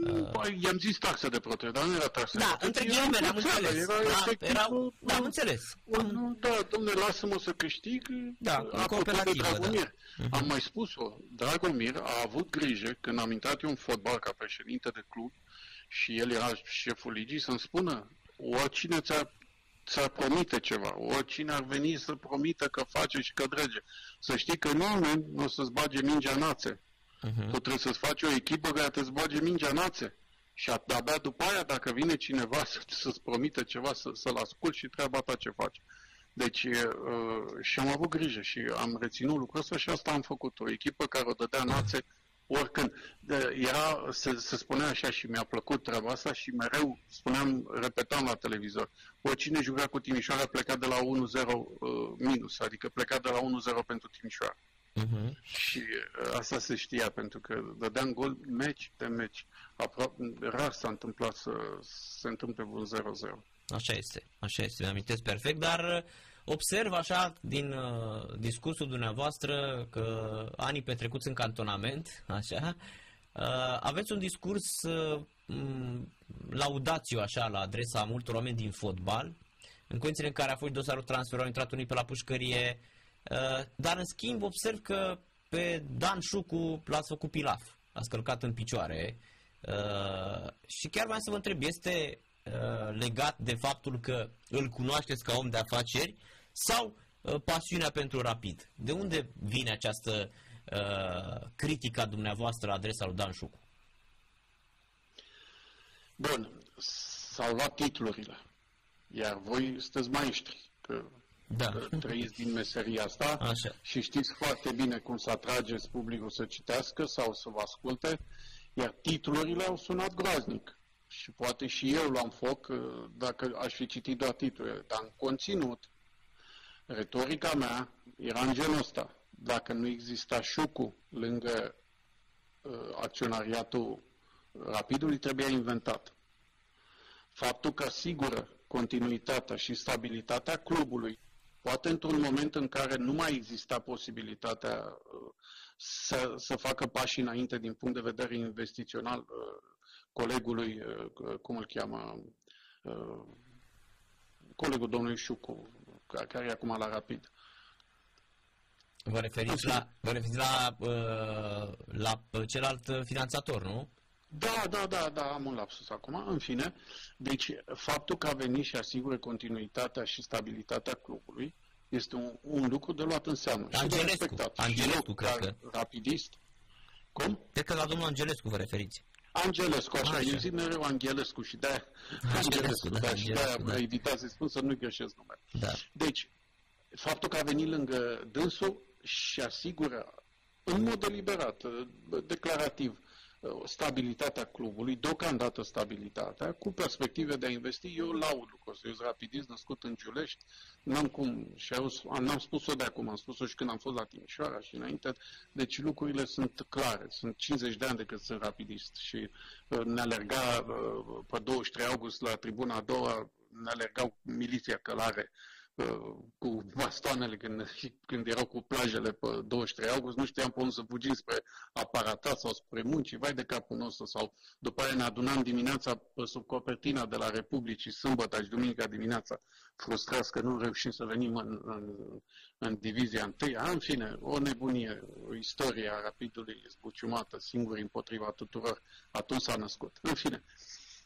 Uh... i-am zis taxă de protecție, dar nu era taxă da, de protecție. Da, între ghilimele, am înțeles. Era da, era, o, da, am înțeles. O, am... Da, dom'le, lasă-mă să câștig. Da, cooperativă, Dragomir. Da. Am mai spus-o. Dragomir a avut grijă, când am intrat eu în fotbal ca președinte de club și el era șeful ligii, să-mi spună, oricine ți-a să promite ceva, oricine ar veni să promită că face și că drege. Să știi că nimeni nu o să-ți bage mingea în ațe. Uh-huh. Tu trebuie să-ți faci o echipă care te-ți bage mingea în ațe. Și abia după aia, dacă vine cineva să, să-ți promită ceva, să, să-l asculti și treaba ta ce faci. Deci, uh, și am avut grijă și am reținut lucrul ăsta și asta am făcut. O echipă care o dădea în ațe oricând. Era, se, se spunea așa și mi-a plăcut treaba asta și mereu spuneam, repetam la televizor, bă, cine juca cu Timișoara pleca de la unu zero uh, minus, adică pleca de la unu zero pentru Timișoara. Uh-huh. Și uh, asta se știa, pentru că dădeam gol meci de meci. Aproape, rar s-a întâmplat să se întâmple un zero zero. Așa este, așa este, mi-am amintesc perfect, dar observ așa din uh, discursul dumneavoastră că anii petrecuți în cantonament, așa, uh, aveți un discurs uh, laudațiu așa la adresa multor oameni din fotbal, în condițiile în care a fost dosarul transferului, au intrat unii pe la pușcărie, uh, dar în schimb observ că pe Dan Șucu l-ați făcut pilaf, l-ați călcat în picioare uh, și chiar mai să vă întreb, este legat de faptul că îl cunoașteți ca om de afaceri sau uh, pasiunea pentru Rapid? De unde vine această uh, critică a dumneavoastră la adresa lui Dan Șucu? Bun, s-au luat titlurile, iar voi sunteți maestri, că, da. Că trăiți din meseria asta. Așa. Și știți foarte bine cum să atrageți publicul să citească sau să vă asculte, iar titlurile au sunat groaznic. Și poate și eu luam foc dacă aș fi citit doar titlurile. Dar în conținut, retorica mea era în genul ăsta. Dacă nu exista Șucu lângă uh, acționariatul Rapidului, trebuia inventat. Faptul că asigură continuitatea și stabilitatea clubului, poate într-un moment în care nu mai exista posibilitatea uh, să, să facă pași înainte din punct de vedere investițional, uh, colegului, cum îl cheamă, colegul domnului Șucu, care e acum la Rapid. Vă referiți la, vă referiți la, la celălalt finanțator, nu? Da, da, da, da, am un lapsus acum, în fine. Deci, faptul că a venit și asigură continuitatea și stabilitatea clubului este un, un lucru de luat în seamă. Angelescu, Angelescu, cred că. Rapidist. Cum? Cred că la domnul Angelescu vă referiți. Angelescu, așa, așa. Eu zic mereu Angelescu și de-aia Angelescu, da, și de-aia mă evitați să spun să nu greșesc numele. Da. Deci, faptul că a venit lângă dânsul și asigură în mod deliberat, declarativ, stabilitatea clubului, deocamdată stabilitatea, cu perspective de a investi, eu laud lucrul ăsta. Eu sunt rapidist, născut în Giulești, n-am cum, și n-am spus-o de acum, am spus-o și când am fost la Timișoara și înainte, deci lucrurile sunt clare, sunt cincizeci de ani de când sunt rapidist și ne alerga pe douăzeci și trei august la tribuna a doua, ne alergau miliția călare cu bastoanele când, când erau cu plajele pe douăzeci și trei august, nu știam pe unde să fugim, spre Aparatat sau spre Muncii, vai de capul nostru, sau după aia ne adunam dimineața pe sub copertina de la Republicii, sâmbătă și duminica dimineața, frustrați că nu reușim să venim în, în, în divizia întâia. În fine, o nebunie, o istorie a Rapidului zbuciumată, singur împotriva tuturor, atunci s-a născut. În fine,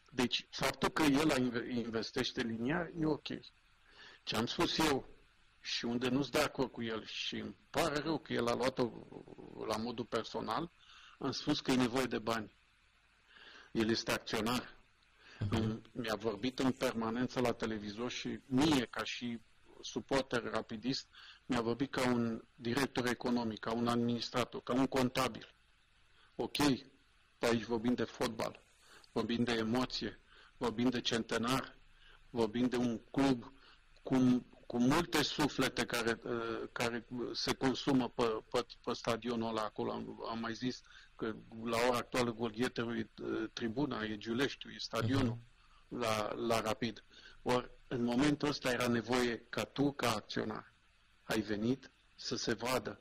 deci faptul că el investește liniar e ok. Ce am spus eu și unde nu-s de acord cu el și îmi pare rău că el a luat-o la modul personal, am spus că e nevoie de bani. El este acționar. Uh-huh. Mi-a vorbit în permanență la televizor și mie, ca și suporter rapidist, mi-a vorbit ca un director economic, ca un administrator, ca un contabil. Ok, pe aici vorbim de fotbal, vorbim de emoție, vorbim de centenar, vorbim de un club Cu, cu multe suflete care, uh, care se consumă pe, pe, pe stadionul ăla acolo. Am, am mai zis că la ora actuală golgheterul e uh, tribuna, e Giuleștiul, e stadionul la, la Rapid. Or, în momentul ăsta era nevoie ca tu, ca acționar, ai venit să se vadă.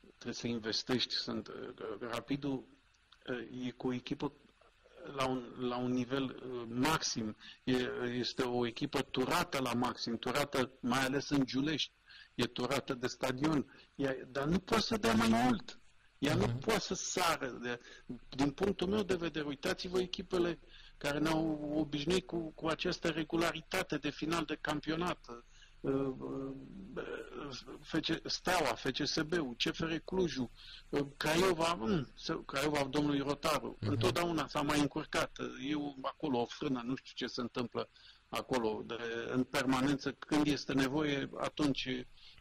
Trebuie să investești. Sunt, uh, Rapidul uh, e cu o echipă La un, la un nivel uh, maxim, e, este o echipă turată la maxim, turată mai ales în Giulești, e turată de stadion, ea, dar nu poate să dea mai mult, ea nu poate să sară. De, din punctul meu de vedere, uitați-vă echipele care ne-au obișnuit cu, cu această regularitate de final de campionat, uh, F C, Steaua, F C S B-ul, C F R Cluj-ul, Craiova, Craiova domnului Rotaru, uh-huh. Întotdeauna s-a mai încurcat. Eu acolo o frână, nu știu ce se întâmplă acolo. De, în permanență, când este nevoie, atunci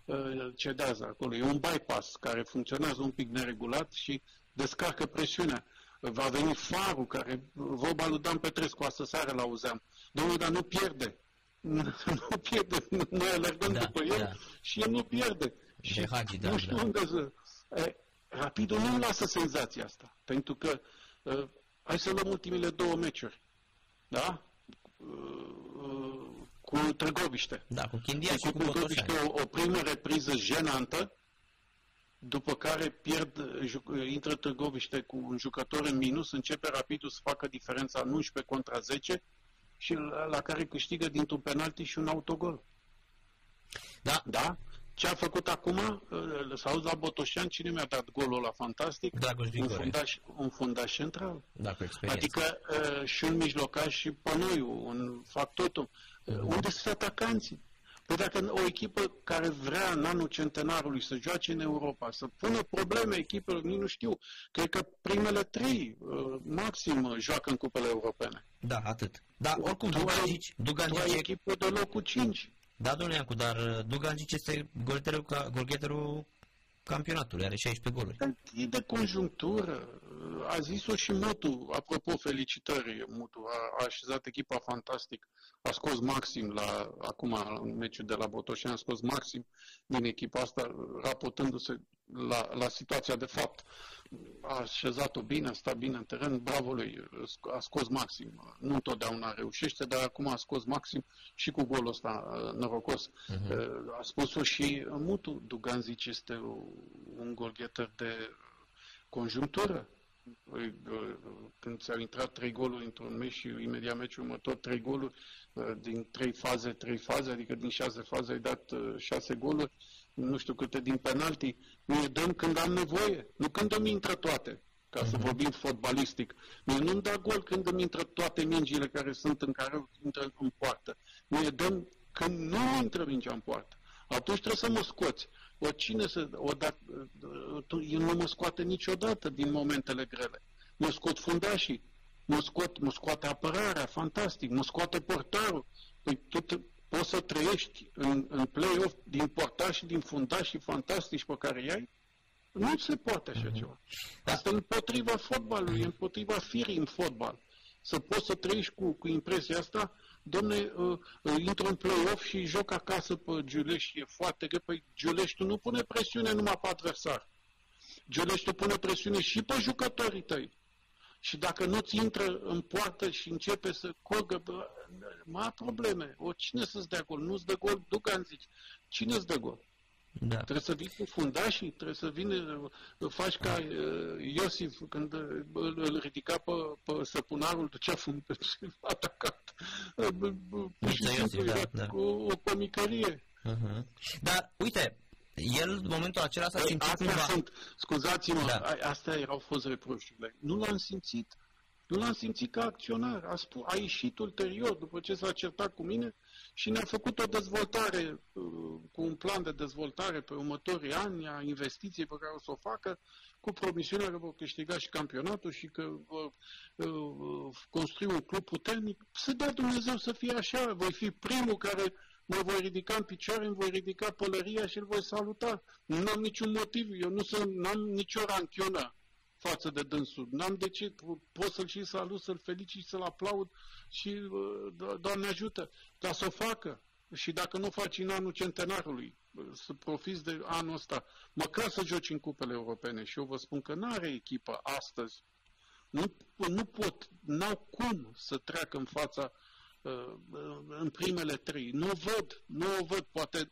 uh, cedează acolo. E un bypass care funcționează un pic neregulat și descarcă presiunea. Va veni Farul, care, vorba lui Dan Petrescu, astă seară l-auzeam. Domnul, dar nu pierde. Nu pierde. Noi alergăm da, după el da. și el nu pierde. Și Hagi, nu da, știu da. unde să... Rapidul nu lasă senzația asta. Pentru că, uh, hai să luăm ultimile două meciuri. Da? Uh, cu Târgoviște. Da, cu Chindia și cu Botoșani. O, o primă repriză jenantă, după care pierd, intră Târgoviște cu un jucător în minus, începe Rapidul să facă diferența în unsprezece contra zece și la, la care câștigă dintr-un penalti și un autogol. Da. Da? Ce a făcut acum? S-a auzit la Botoșan, cine mi-a dat golul ăla fantastic? Dragoș Grigore. Un fundaș, un fundaș central. Da, cu experiență. Adică uh, și un mijlocaș și Pănoiu, un factotum. Uh, unde sunt atacanții? Păi dacă o echipă care vrea în anul centenarului să joace în Europa, să pună probleme echipelor, nu știu, cred că primele trei, uh, maxim, joacă în cupele europene. Da, atât. Dar oricum, Duganjic... Tu ai echipă de locul cinci. Da, domnule Iancu, dar Duganjic este golgheterul, golgheterul campionatului, are șaisprezece goluri. E de conjunctură, a zis-o și Mutu, apropo, felicitări, Mutu, a, a așezat echipa fantastic, a scos maxim la, acum, în meciul de la Botoșani, a scos maxim din echipa asta, raportându-se la, la situația de fapt. A așezat-o bine, a stat bine în teren, bravo lui, a scos maxim. Nu întotdeauna reușește, dar acum a scos maxim și cu golul ăsta norocos. Uh-huh. A spus-o și Mutu, Duganjic este un golgheter de conjunctură. Când ți-au intrat trei goluri într-un meci și imediat meciul următor, trei goluri din trei faze, trei faze, adică din șase faze ai dat șase goluri, nu știu câte din penalti, noi dăm când am nevoie, nu când îmi intră toate, ca să vorbim fotbalistic. Noi nu-mi da gol când îmi intră toate mingile care sunt în care intră în poartă. Noi dăm când nu intră mingea în poartă. Atunci trebuie să mă scoți. O cine să... O da, eu nu mă scoate niciodată din momentele grele. Mă scot fundașii, mă, scot, mă scoate apărarea, fantastic, mă scoate portarul. Păi tot... Poți să trăiești în, în play-off din portași și din fundașii fantastici pe care i-ai? Nu se poate așa ceva. Asta e împotriva fotbalului, e împotriva firii în fotbal. Să poți să trăiești cu, cu impresia asta, domne, uh, intră în play-off și joc acasă pe Giulești, e foarte greu. Păi Giuleștiul nu pune presiune numai pe adversar. Giuleștiul pune presiune și pe jucătorii tăi. Și dacă nu-ți intră în poartă și începe să colgă, mai ai probleme. O, cine să-ți dea gol? Nu-ți dă gol? Duganjic. Cine-ți dă gol? Da. Trebuie să vii cu fundașii, trebuie să vine, faci ca uh, Iosif, când îl ridica pe, pe săpunarul, ducea fund, atacat. Iosif, da, da. Cu o pămicărie. Uh-huh. Dar, uite, el, în momentul acela, s-a simțit astea cumva... Sunt, scuzați-mă, da. a, astea erau fost reproșurile. Nu l-am simțit. Nu l-am simțit ca acționar. A, spus, a ieșit ulterior, după ce s-a certat cu mine, și ne-a făcut o dezvoltare, cu un plan de dezvoltare pe următorii ani, a investiției pe care o să o facă, cu promisiunea că vor câștiga și campionatul și că vor uh, construi un club puternic. Să dea Dumnezeu să fie așa. Voi fi primul care... mă voi ridica în picioare, îmi voi ridica pălăria și îl voi saluta. Nu am niciun motiv, eu nu sunt, am nicio ranchionă față de dânsul. N-am de ce, pot să-l și salut, să-l felicit, să-l aplaud și Doamne ajută, ca să o facă. Și dacă nu faci în anul centenarului, să profiți de anul ăsta, măcar să joci în cupele europene. Și eu vă spun că n-are echipă astăzi. Nu, nu pot, n-au cum să treacă în fața... în primele trei. Nu văd, nu o văd, poate,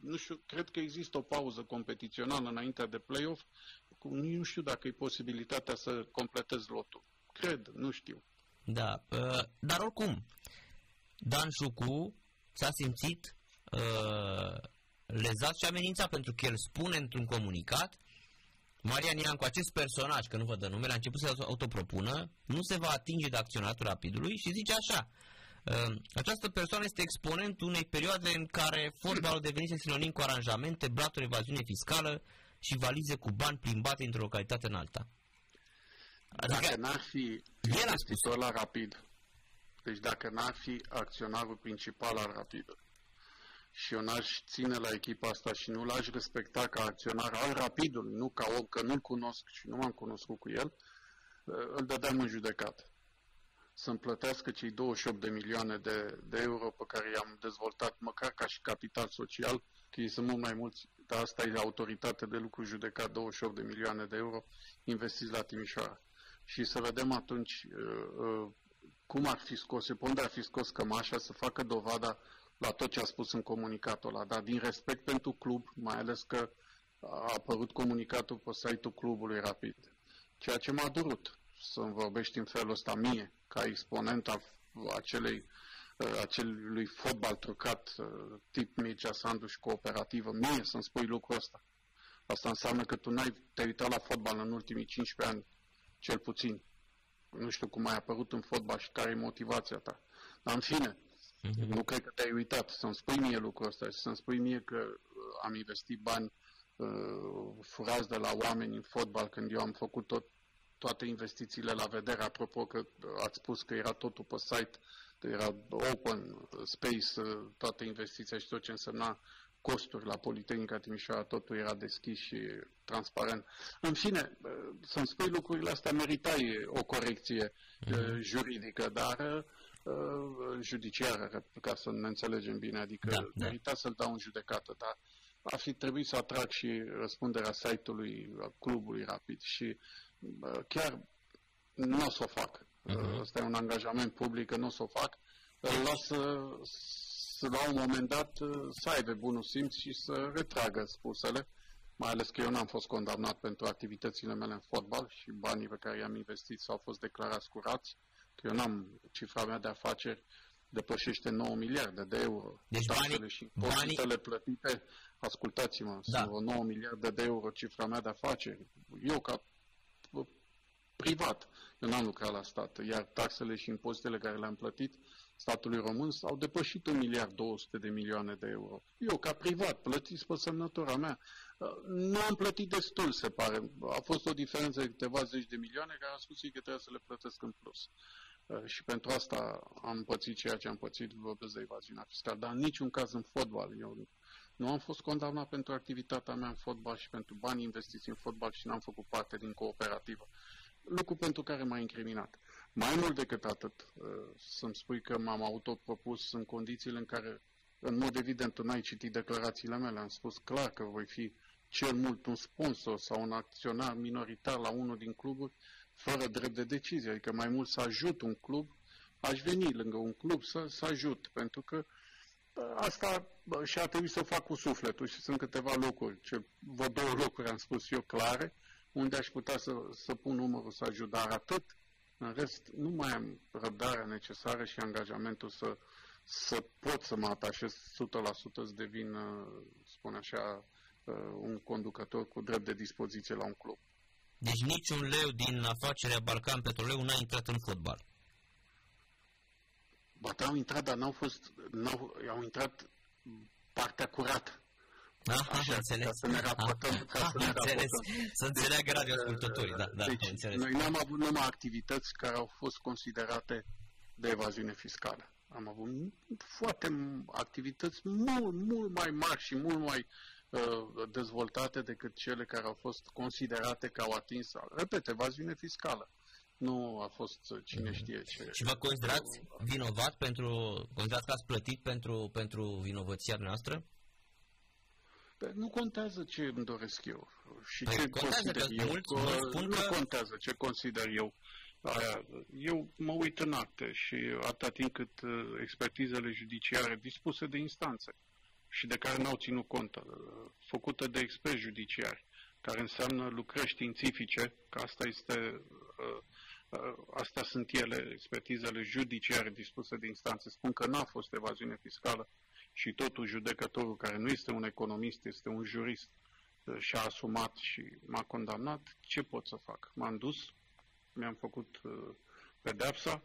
nu știu, cred că există o pauză competițională înainte de play-off, nu știu dacă e posibilitatea să completez lotul. Cred, nu știu. Da, dar oricum, Dan Șucu s-a simțit uh, lezat și amenințat, pentru că el spune într-un comunicat: Marian Iancu, acest personaj, că nu vă dă numele, a început să autopropună, nu se va atinge de acționatul Rapidului și zice așa: această persoană este exponentul unei perioade în care fotbalul devenise sinonim cu aranjamente, blaturi, evaziune fiscală și valize cu bani plimbate într-o localitate în alta. Adică dacă n-ar fi investitor la Rapid, deci dacă n-ar fi acționarul principal al Rapidului și eu n-aș ține la echipa asta și nu l-aș respecta ca acționar al Rapidului, nu ca om, că nu-l cunosc și nu m-am cunoscut cu el, îl dădeam în judecată. Să-mi plătească cei douăzeci și opt de milioane de, de euro pe care i-am dezvoltat, măcar ca și capital social, că ei sunt mult mai mulți, dar asta e autoritate de lucru judecat, douăzeci și opt de milioane de euro investiți la Timișoara. Și să vedem atunci uh, cum ar fi scos, unde ar fi scos cămașa, să facă dovada la tot ce a spus în comunicatul ăla, dar din respect pentru club, mai ales că a apărut comunicatul pe site-ul clubului Rapid. Ceea ce m-a durut să-mi vorbești în felul ăsta mie, ca exponent al acelei, acelui fotbal trucat tip Mircea Sandu și cooperativă, mie să-mi spui lucrul ăsta. Asta înseamnă că tu n-ai te uitat la fotbal în ultimii cincisprezece ani, cel puțin. Nu știu cum ai apărut în fotbal și care e motivația ta. Dar în fine, mm-hmm. nu cred că te-ai uitat să-mi spui mie lucrul ăsta și să-mi spui mie că am investit bani uh, furați de la oameni în fotbal când eu am făcut tot toate investițiile la vedere, apropo că ați spus că era totul pe site, că era open space, toate investiția și tot ce însemna costuri la Politehnica Timișoara, totul era deschis și transparent. În fine, să-mi spui lucrurile astea, meritai o corecție mm-hmm. juridică, dar judiciară, ca să ne înțelegem bine, adică da, da. merita să-l dau în judecată, dar ar fi trebuit să atrag și răspunderea site-ului clubului Rapid și chiar nu o să o fac. Uh-huh. Asta e un angajament public, că nu o să o fac. Îl las să, să la un moment dat să aibă bunul simț și să retragă spusele, mai ales că eu n-am fost condamnat pentru activitățile mele în fotbal și banii pe care i-am investit s-au fost declarați curați, că eu n-am, cifra mea de afaceri depășește nouă miliarde de euro. Deci banii, și banii... plătite, ascultați-mă, da. sunt nouă miliarde de euro cifra mea de afaceri. Eu ca privat, eu n-am lucrat la stat, iar taxele și impozitele care le-am plătit statului român au depășit un miliard două sute de milioane de euro. Eu, ca privat, plătiți pe semnătura mea. Nu am plătit destul, se pare. A fost o diferență de câteva zeci de milioane care a spus că trebuie să le plătesc în plus. Și pentru asta am pățit ceea ce am pățit, vorbesc de evaziunea fiscală. Dar în niciun caz în fotbal. Eu nu am fost condamnat pentru activitatea mea în fotbal și pentru banii investiți în fotbal și n-am făcut parte din cooperativă. Lucru pentru care m-a incriminat. Mai mult decât atât, să-mi spui că m-am autopropus în condițiile în care, în mod evident, tu n-ai citit declarațiile mele. Am spus clar că voi fi cel mult un sponsor sau un acționar minoritar la unul din cluburi fără drept de decizie. Adică mai mult să ajut un club, aș veni lângă un club să, să ajut, pentru că asta și-a trebuit să o fac cu sufletul și sunt câteva locuri, ce, vă două locuri am spus eu clare, unde aș putea să, să pun numărul să ajut, dar atât, în rest, nu mai am răbdarea necesară și angajamentul să, să pot să mă atașez o sută la sută, să devin, spun așa, un conducător cu drept de dispoziție la un club. Deci niciun leu din afacerea Balcan Petroleu n-a intrat în fotbal. Ba, au intrat, dar n-au fost, n-au, au intrat partea curată. Aha, așa, înțeles. Ca să ne raportăm, aha, ca să ne înțeles. raportăm. Să înțeleagă radioascultătorii, da, da, deci, înțeles. Noi n-am avut numai activități care au fost considerate de evaziune fiscală. Am avut foarte activități mult, mult mai mari și mult mai uh, dezvoltate decât cele care au fost considerate că au atins, repet, evaziune fiscală. Nu a fost cine știe ce... Și vă considerați vinovat pentru... Considerați că ați plătit pentru, pentru vinovăția noastră? Nu contează ce îmi doresc eu. Și păi ce consider eu. Mulți că, spun nu că... contează ce consider eu. Eu mă uit în acte și atâta timp cât expertizele judiciare dispuse de instanțe și de care n-au ținut cont, făcute de experți judiciari, care înseamnă lucrări științifice, că asta este... Astea sunt ele, expertizele judiciare dispuse de instanțe. Spun că n-a fost evaziune fiscală și totuși judecătorul, care nu este un economist, este un jurist, și-a asumat și m-a condamnat. Ce pot să fac? M-am dus, mi-am făcut pedeapsa,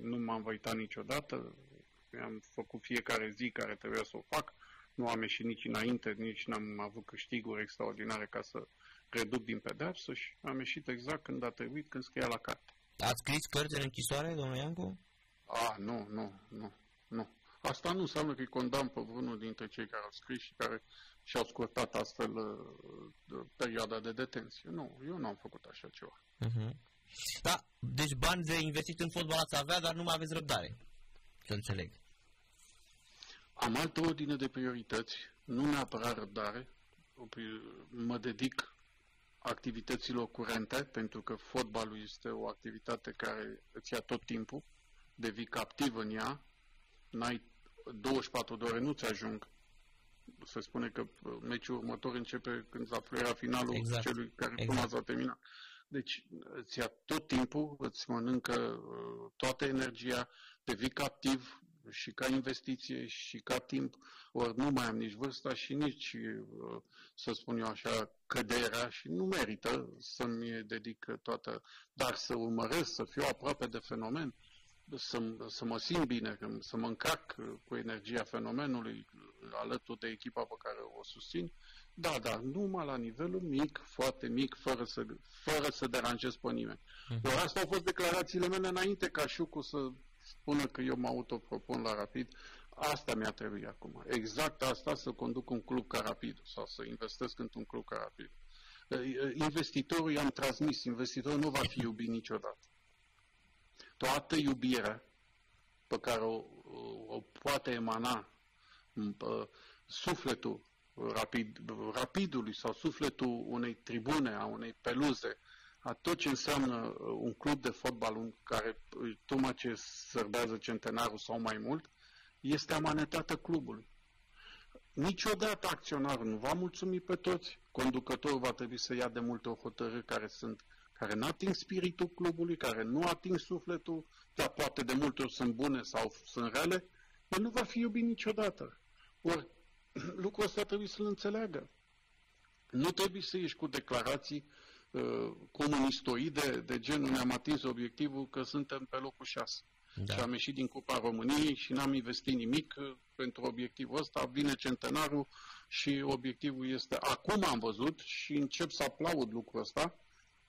nu m-am văitat niciodată, mi-am făcut fiecare zi care trebuia să o fac, nu am ieșit nici înainte, nici n-am avut câștiguri extraordinare ca să reduc din pedeapsă și am ieșit exact când a trebuit, când scria la carte. Ați scris cărți în închisoare, domnule Iancu? Ah, nu, nu, nu, nu. Asta nu înseamnă că îi condamn pe vreunul dintre cei care au scris și care și-au scurtat astfel uh, perioada de detenție. Nu, eu nu am făcut așa ceva. Uh-huh. Da, deci bani de investit în fotbal ați avea, dar nu mai aveți răbdare. Că înțeleg. Am altă ordine de priorități, nu neapărat răbdare. Mă dedic activităților curente, pentru că fotbalul este o activitate care îți ia tot timpul, devii captiv în ea, n-ai douăzeci și patru de ore, nu-ți ajung. Se spune că meciul următor începe când s-a fluierat finalul exact. celui care exact. până s-a terminat. Deci îți ia tot timpul, îți mănâncă toată energia, devii captiv și ca investiție și ca timp, ori nu mai am nici vârsta și nici, să spun eu așa, căderea și nu merită să-mi dedic toată, dar să urmăresc, să fiu aproape de fenomen, să, să mă simt bine, să mă încarc cu energia fenomenului alături de echipa pe care o susțin, da, dar numai la nivelul mic, foarte mic, fără să, fără să deranjez pe nimeni. Ori asta au fost declarațiile mele înainte ca Șucu să spună că eu mă autopropun la Rapid. Asta mi-a trebuit acum. Exact asta, să conduc un club ca Rapid sau să investesc într-un club ca Rapid. Investitorul i-am transmis, investitorul nu va fi iubit niciodată. Toată iubirea pe care o, o poate emana sufletul rapid, Rapidului sau sufletul unei tribune, a unei peluze, a tot ce înseamnă un club de fotbal în care tocmai ce sărbează centenarul sau mai mult, este amanetată clubului. Niciodată acționarul nu va mulțumi pe toți, conducătorul va trebui să ia de multe o hotărâri care sunt, care nu ating spiritul clubului, care nu ating sufletul, dar poate de multe ori sunt bune sau sunt rele, el nu va fi iubit niciodată. Ori lucrul ăsta trebuie să-l înțeleagă. Nu trebuie să ieși cu declarații comunistoide, de genul ne-am atins obiectivul că suntem pe locul șase. Da. Și am ieșit din Cupa României și n-am investit nimic pentru obiectivul ăsta, vine centenarul și obiectivul este, acum am văzut și încep să aplaud lucrul ăsta,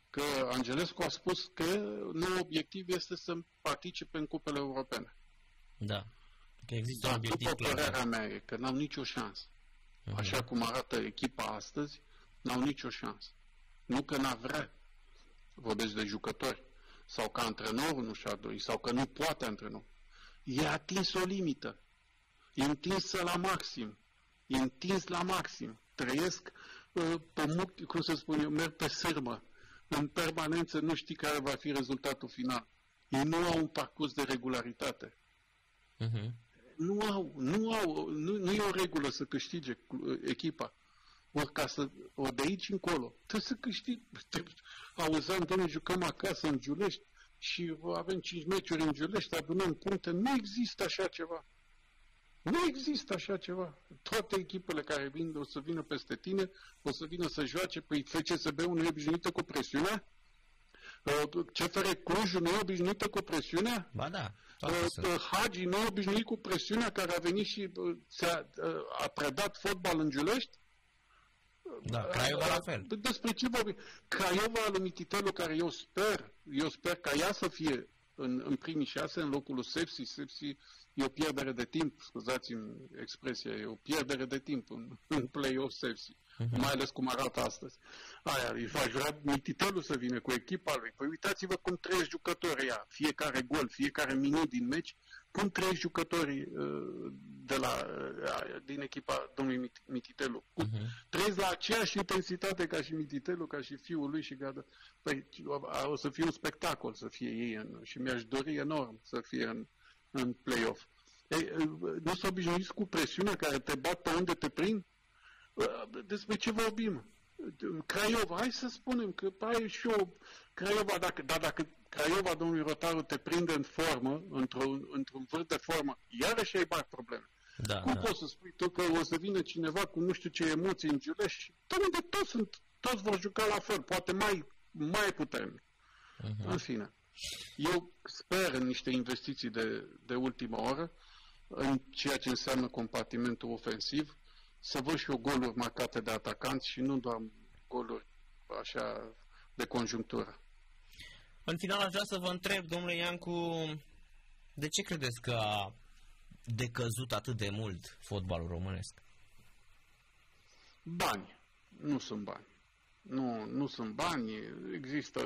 că Angelescu a spus că nou obiectiv este să participe în cupele europene. Da. Că există un obiectiv. După părerea mea e că n-am nicio șansă. Uh-huh. Așa cum arată echipa astăzi, n-au nicio șansă. Nu că n-a vrea, vorbesc de jucători, sau că antrenorul nu și-a dorit, sau că nu poate antrenor. E atins o limită. E întinsă la maxim. E întins la maxim. Trăiesc pe mult, cum să spun eu, merg pe sârmă. În permanență nu știi care va fi rezultatul final. Ei nu au un parcurs de regularitate. Uh-huh. Nu au, nu au, nu, nu e o regulă să câștige echipa. Ori ca să, ori de aici încolo, trebuie să câștigi. Auzeam, doamne, jucăm acasă în Giulești și avem cinci meciuri în Giulești, adunăm puncte. Nu există așa ceva. Nu există așa ceva. Toate echipele care vin o să vină peste tine, o să vină să joace. Păi F C S B-ul nu e obișnuită cu presiunea? C F R Cluj nu e obișnuită cu presiunea? Ba da. Hagi nu e obișnuit cu presiunea, care a venit și a, a predat fotbal în Giulești? Da, Craiova la fel. Despre ce vorbim? Craiova lui Mititelu, care eu sper, eu sper ca ea să fie în, în primii șase, în locul lui Sepsi. Sepsi e o pierdere de timp, scuzați-mi expresia, e o pierdere de timp în, în play-off Sepsi, uh-huh. mai ales cum arată astăzi. Aia, îi va jura Mititelu să vină cu echipa lui. Păi uitați-vă cum trei jucători ea, fiecare gol, fiecare minut din meci, cum trei jucătorii uh, de la, uh, din echipa domnului Mititelu. Uh-huh. Trăiesc la aceeași intensitate ca și Mititelu, ca și fiul lui și gata. Păi, o să fie un spectacol să fie ei în, și mi-aș dori enorm să fie în, în play-off. Ei, nu s-a obișnuit cu presiunea care te bat pe unde te prind? Despre ce vorbim? Craiova, hai să spunem că pare și eu, Craiova, dacă, da, dacă Craiova, domnului Rotaru, te prinde în formă, într-un, într-un vârf de formă, iarăși ai mari probleme. Da, Cum da. poți să spui tu că o să vină cineva cu nu știu ce emoții în Giulești? Domnule, de toți, sunt, toți vor juca la fel, poate mai, mai puternic. Uh-huh. În fine, eu sper în niște investiții de, de ultimă oră, în ceea ce înseamnă compartimentul ofensiv, să văd și eu goluri marcate de atacanți și nu doar goluri așa de conjunctură. În final aș vrea să vă întreb, domnule Iancu, de ce credeți că a decăzut atât de mult fotbalul românesc? Bani. Nu sunt bani. Nu, nu sunt bani. Există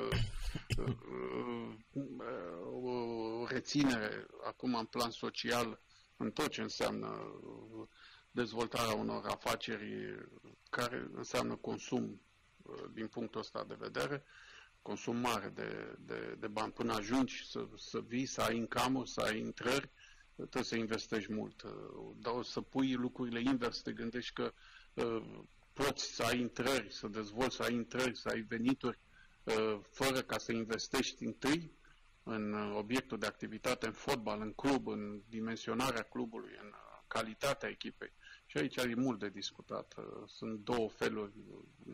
o reținere acum în plan social în tot ce înseamnă dezvoltarea unor afaceri care înseamnă consum din punctul ăsta de vedere, consum mare de, de, de bani. Până ajungi să, să vii, să ai income-uri, să ai intrări, trebuie să investești mult. Dar o să pui lucrurile invers, te gândești că poți să ai intrări, să dezvolți, să ai intrări, să ai venituri, fără ca să investești întâi în obiectul de activitate, în fotbal, în club, în dimensionarea clubului, în calitatea echipei. Și aici e mult de discutat. Sunt două feluri,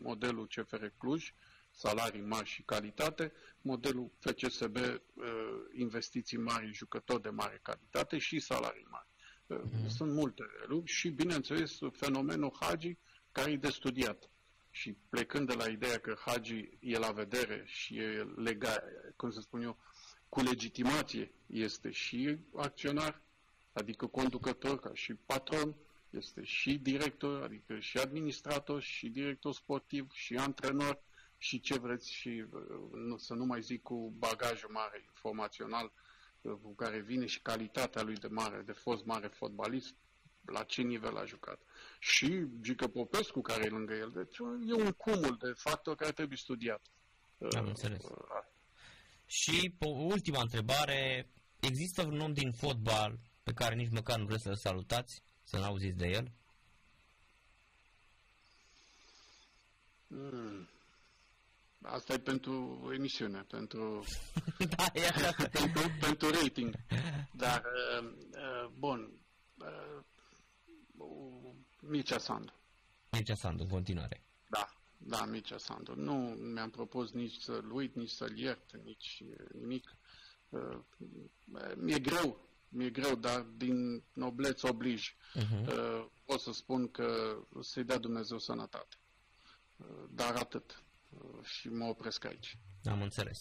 modelul C F R Cluj, salarii mari și calitate, modelul F C S B, investiții mari, jucători de mare calitate și salarii mari. Mm. Sunt multe lucruri și, bineînțeles, fenomenul Hagi, care e de studiat. Și plecând de la ideea că Hagi e la vedere și e legat, cum să spun eu, cu legitimație, este și acționar, adică conducător, ca și patron, este și director, adică și administrator, și director sportiv, și antrenor, și ce vreți, și nu, să nu mai zic cu bagajul mare informațional cu care vine și calitatea lui de mare, de fost mare fotbalist, la ce nivel a jucat. Și Gică Popescu, care e lângă el. Deci e un cumul de factori care trebuie studiat. Am înțeles. A. Și ultima întrebare. Există un om din fotbal pe care nici măcar nu vreți să-l salutați? Să n-auziți de el? Mm. Asta e pentru emisiune, pentru, da, pentru, pentru rating. Dar, bun, Mircea Sandu. Mircea Sandu, continuare. Da, da, Mircea Sandu. Nu mi-am propus nici să-l uit, nici să-l iert, nici nimic. Mi-e greu, mi-e greu, dar din nobleț oblige. Uh-huh. O să spun că să-i dea Dumnezeu sănătate. Dar atât. Și mă opresc aici. Am înțeles.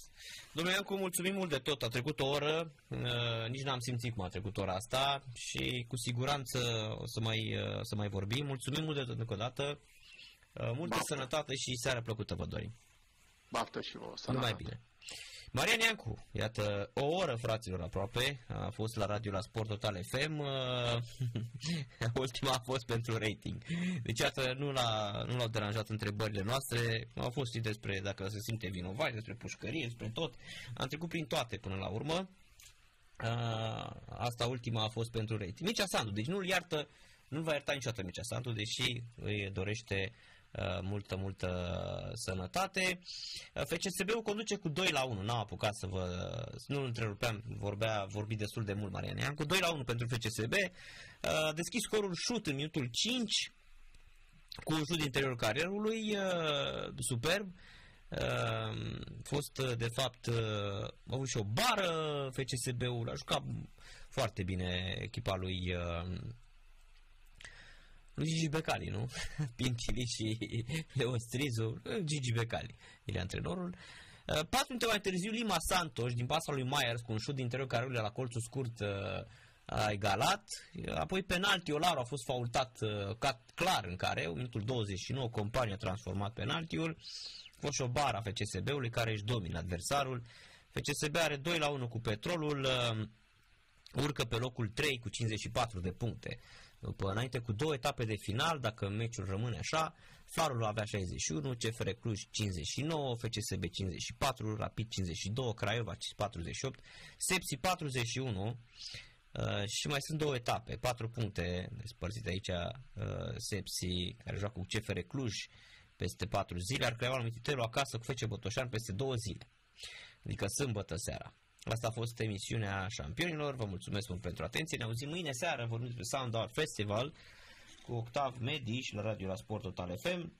Domnule Iancu, mulțumim mult de tot. A trecut o oră, uh, nici n-am simțit cum a trecut ora asta și cu siguranță o să mai, uh, să mai vorbim. Mulțumim mult de tot încă o dată. Uh, multă Baftă. Sănătate și seară plăcută vă dorim. Baftă și vă sănătate. Numai bine. Marian Iancu, iată, o oră, fraților, aproape, a fost la radio la Sport Total F M, ultima a fost pentru rating. Deci, iată, nu l-a, nu l-au deranjat întrebările noastre, au fost și despre dacă se simte vinovat, despre pușcărie, despre tot, am trecut prin toate până la urmă, asta ultima a fost pentru rating. Mircea Sandu, deci nu-l iartă, nu-l va ierta niciodată Mircea Sandu, deși îi dorește multă, multă sănătate. F C S B-ul conduce cu doi la unu. N-am apucat să vă... Nu-l întrerupeam, vorbea, vorbi destul de mult Marian Iancu. doi la unu pentru F C S B. A deschis scorul șut în minutul cinci cu un șut din interiorul carierului. Superb. A fost, de fapt, a avut și o bară F C S B-ul. A jucat foarte bine echipa lui... Gigi Becali, nu? Pinchili și Leon Strizu, Gigi Becali, el e antrenorul. Patru minute mai târziu, Lima Santos, din pasa lui Myers, cu un șut din interiorul careului la colțul scurt, a egalat. Apoi penalti, Olaru a fost faultat clar în careu, minutul douăzeci și nouă, Compania a transformat penaltiul. A fost și o bară a F C S B-ului, care își domină adversarul. F C S B are doi la unu cu Petrolul, urcă pe locul trei cu cincizeci și patru de puncte. După, înainte cu două etape de final, dacă meciul rămâne așa, Farul avea șaizeci și unu, C F R Cluj cincizeci și nouă, F C S B cincizeci și patru, Rapid cincizeci și doi, Craiova patruzeci și opt, Sepsi patruzeci și unu uh, și mai sunt două etape, patru puncte despărțite aici, uh, Sepsi care joacă cu C F R Cluj peste patru zile, iar Craiova la Mititelu acasă cu F C Botoșan peste două zile, adică sâmbătă seara. Asta a fost emisiunea Șampionilor. Vă mulțumesc mult pentru atenție. Ne auzim mâine seară, vorbim despre Sound Art Festival cu Octav Medici la radio la Sport Total F M.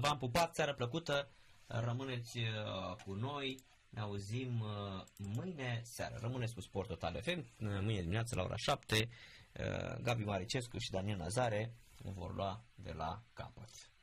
V-am pupat, seară plăcută, rămâneți cu noi, ne auzim mâine seară. Rămâneți cu Sport Total F M, mâine dimineață la ora șapte, Gabi Maricescu și Daniel Nazare vor lua de la capăt.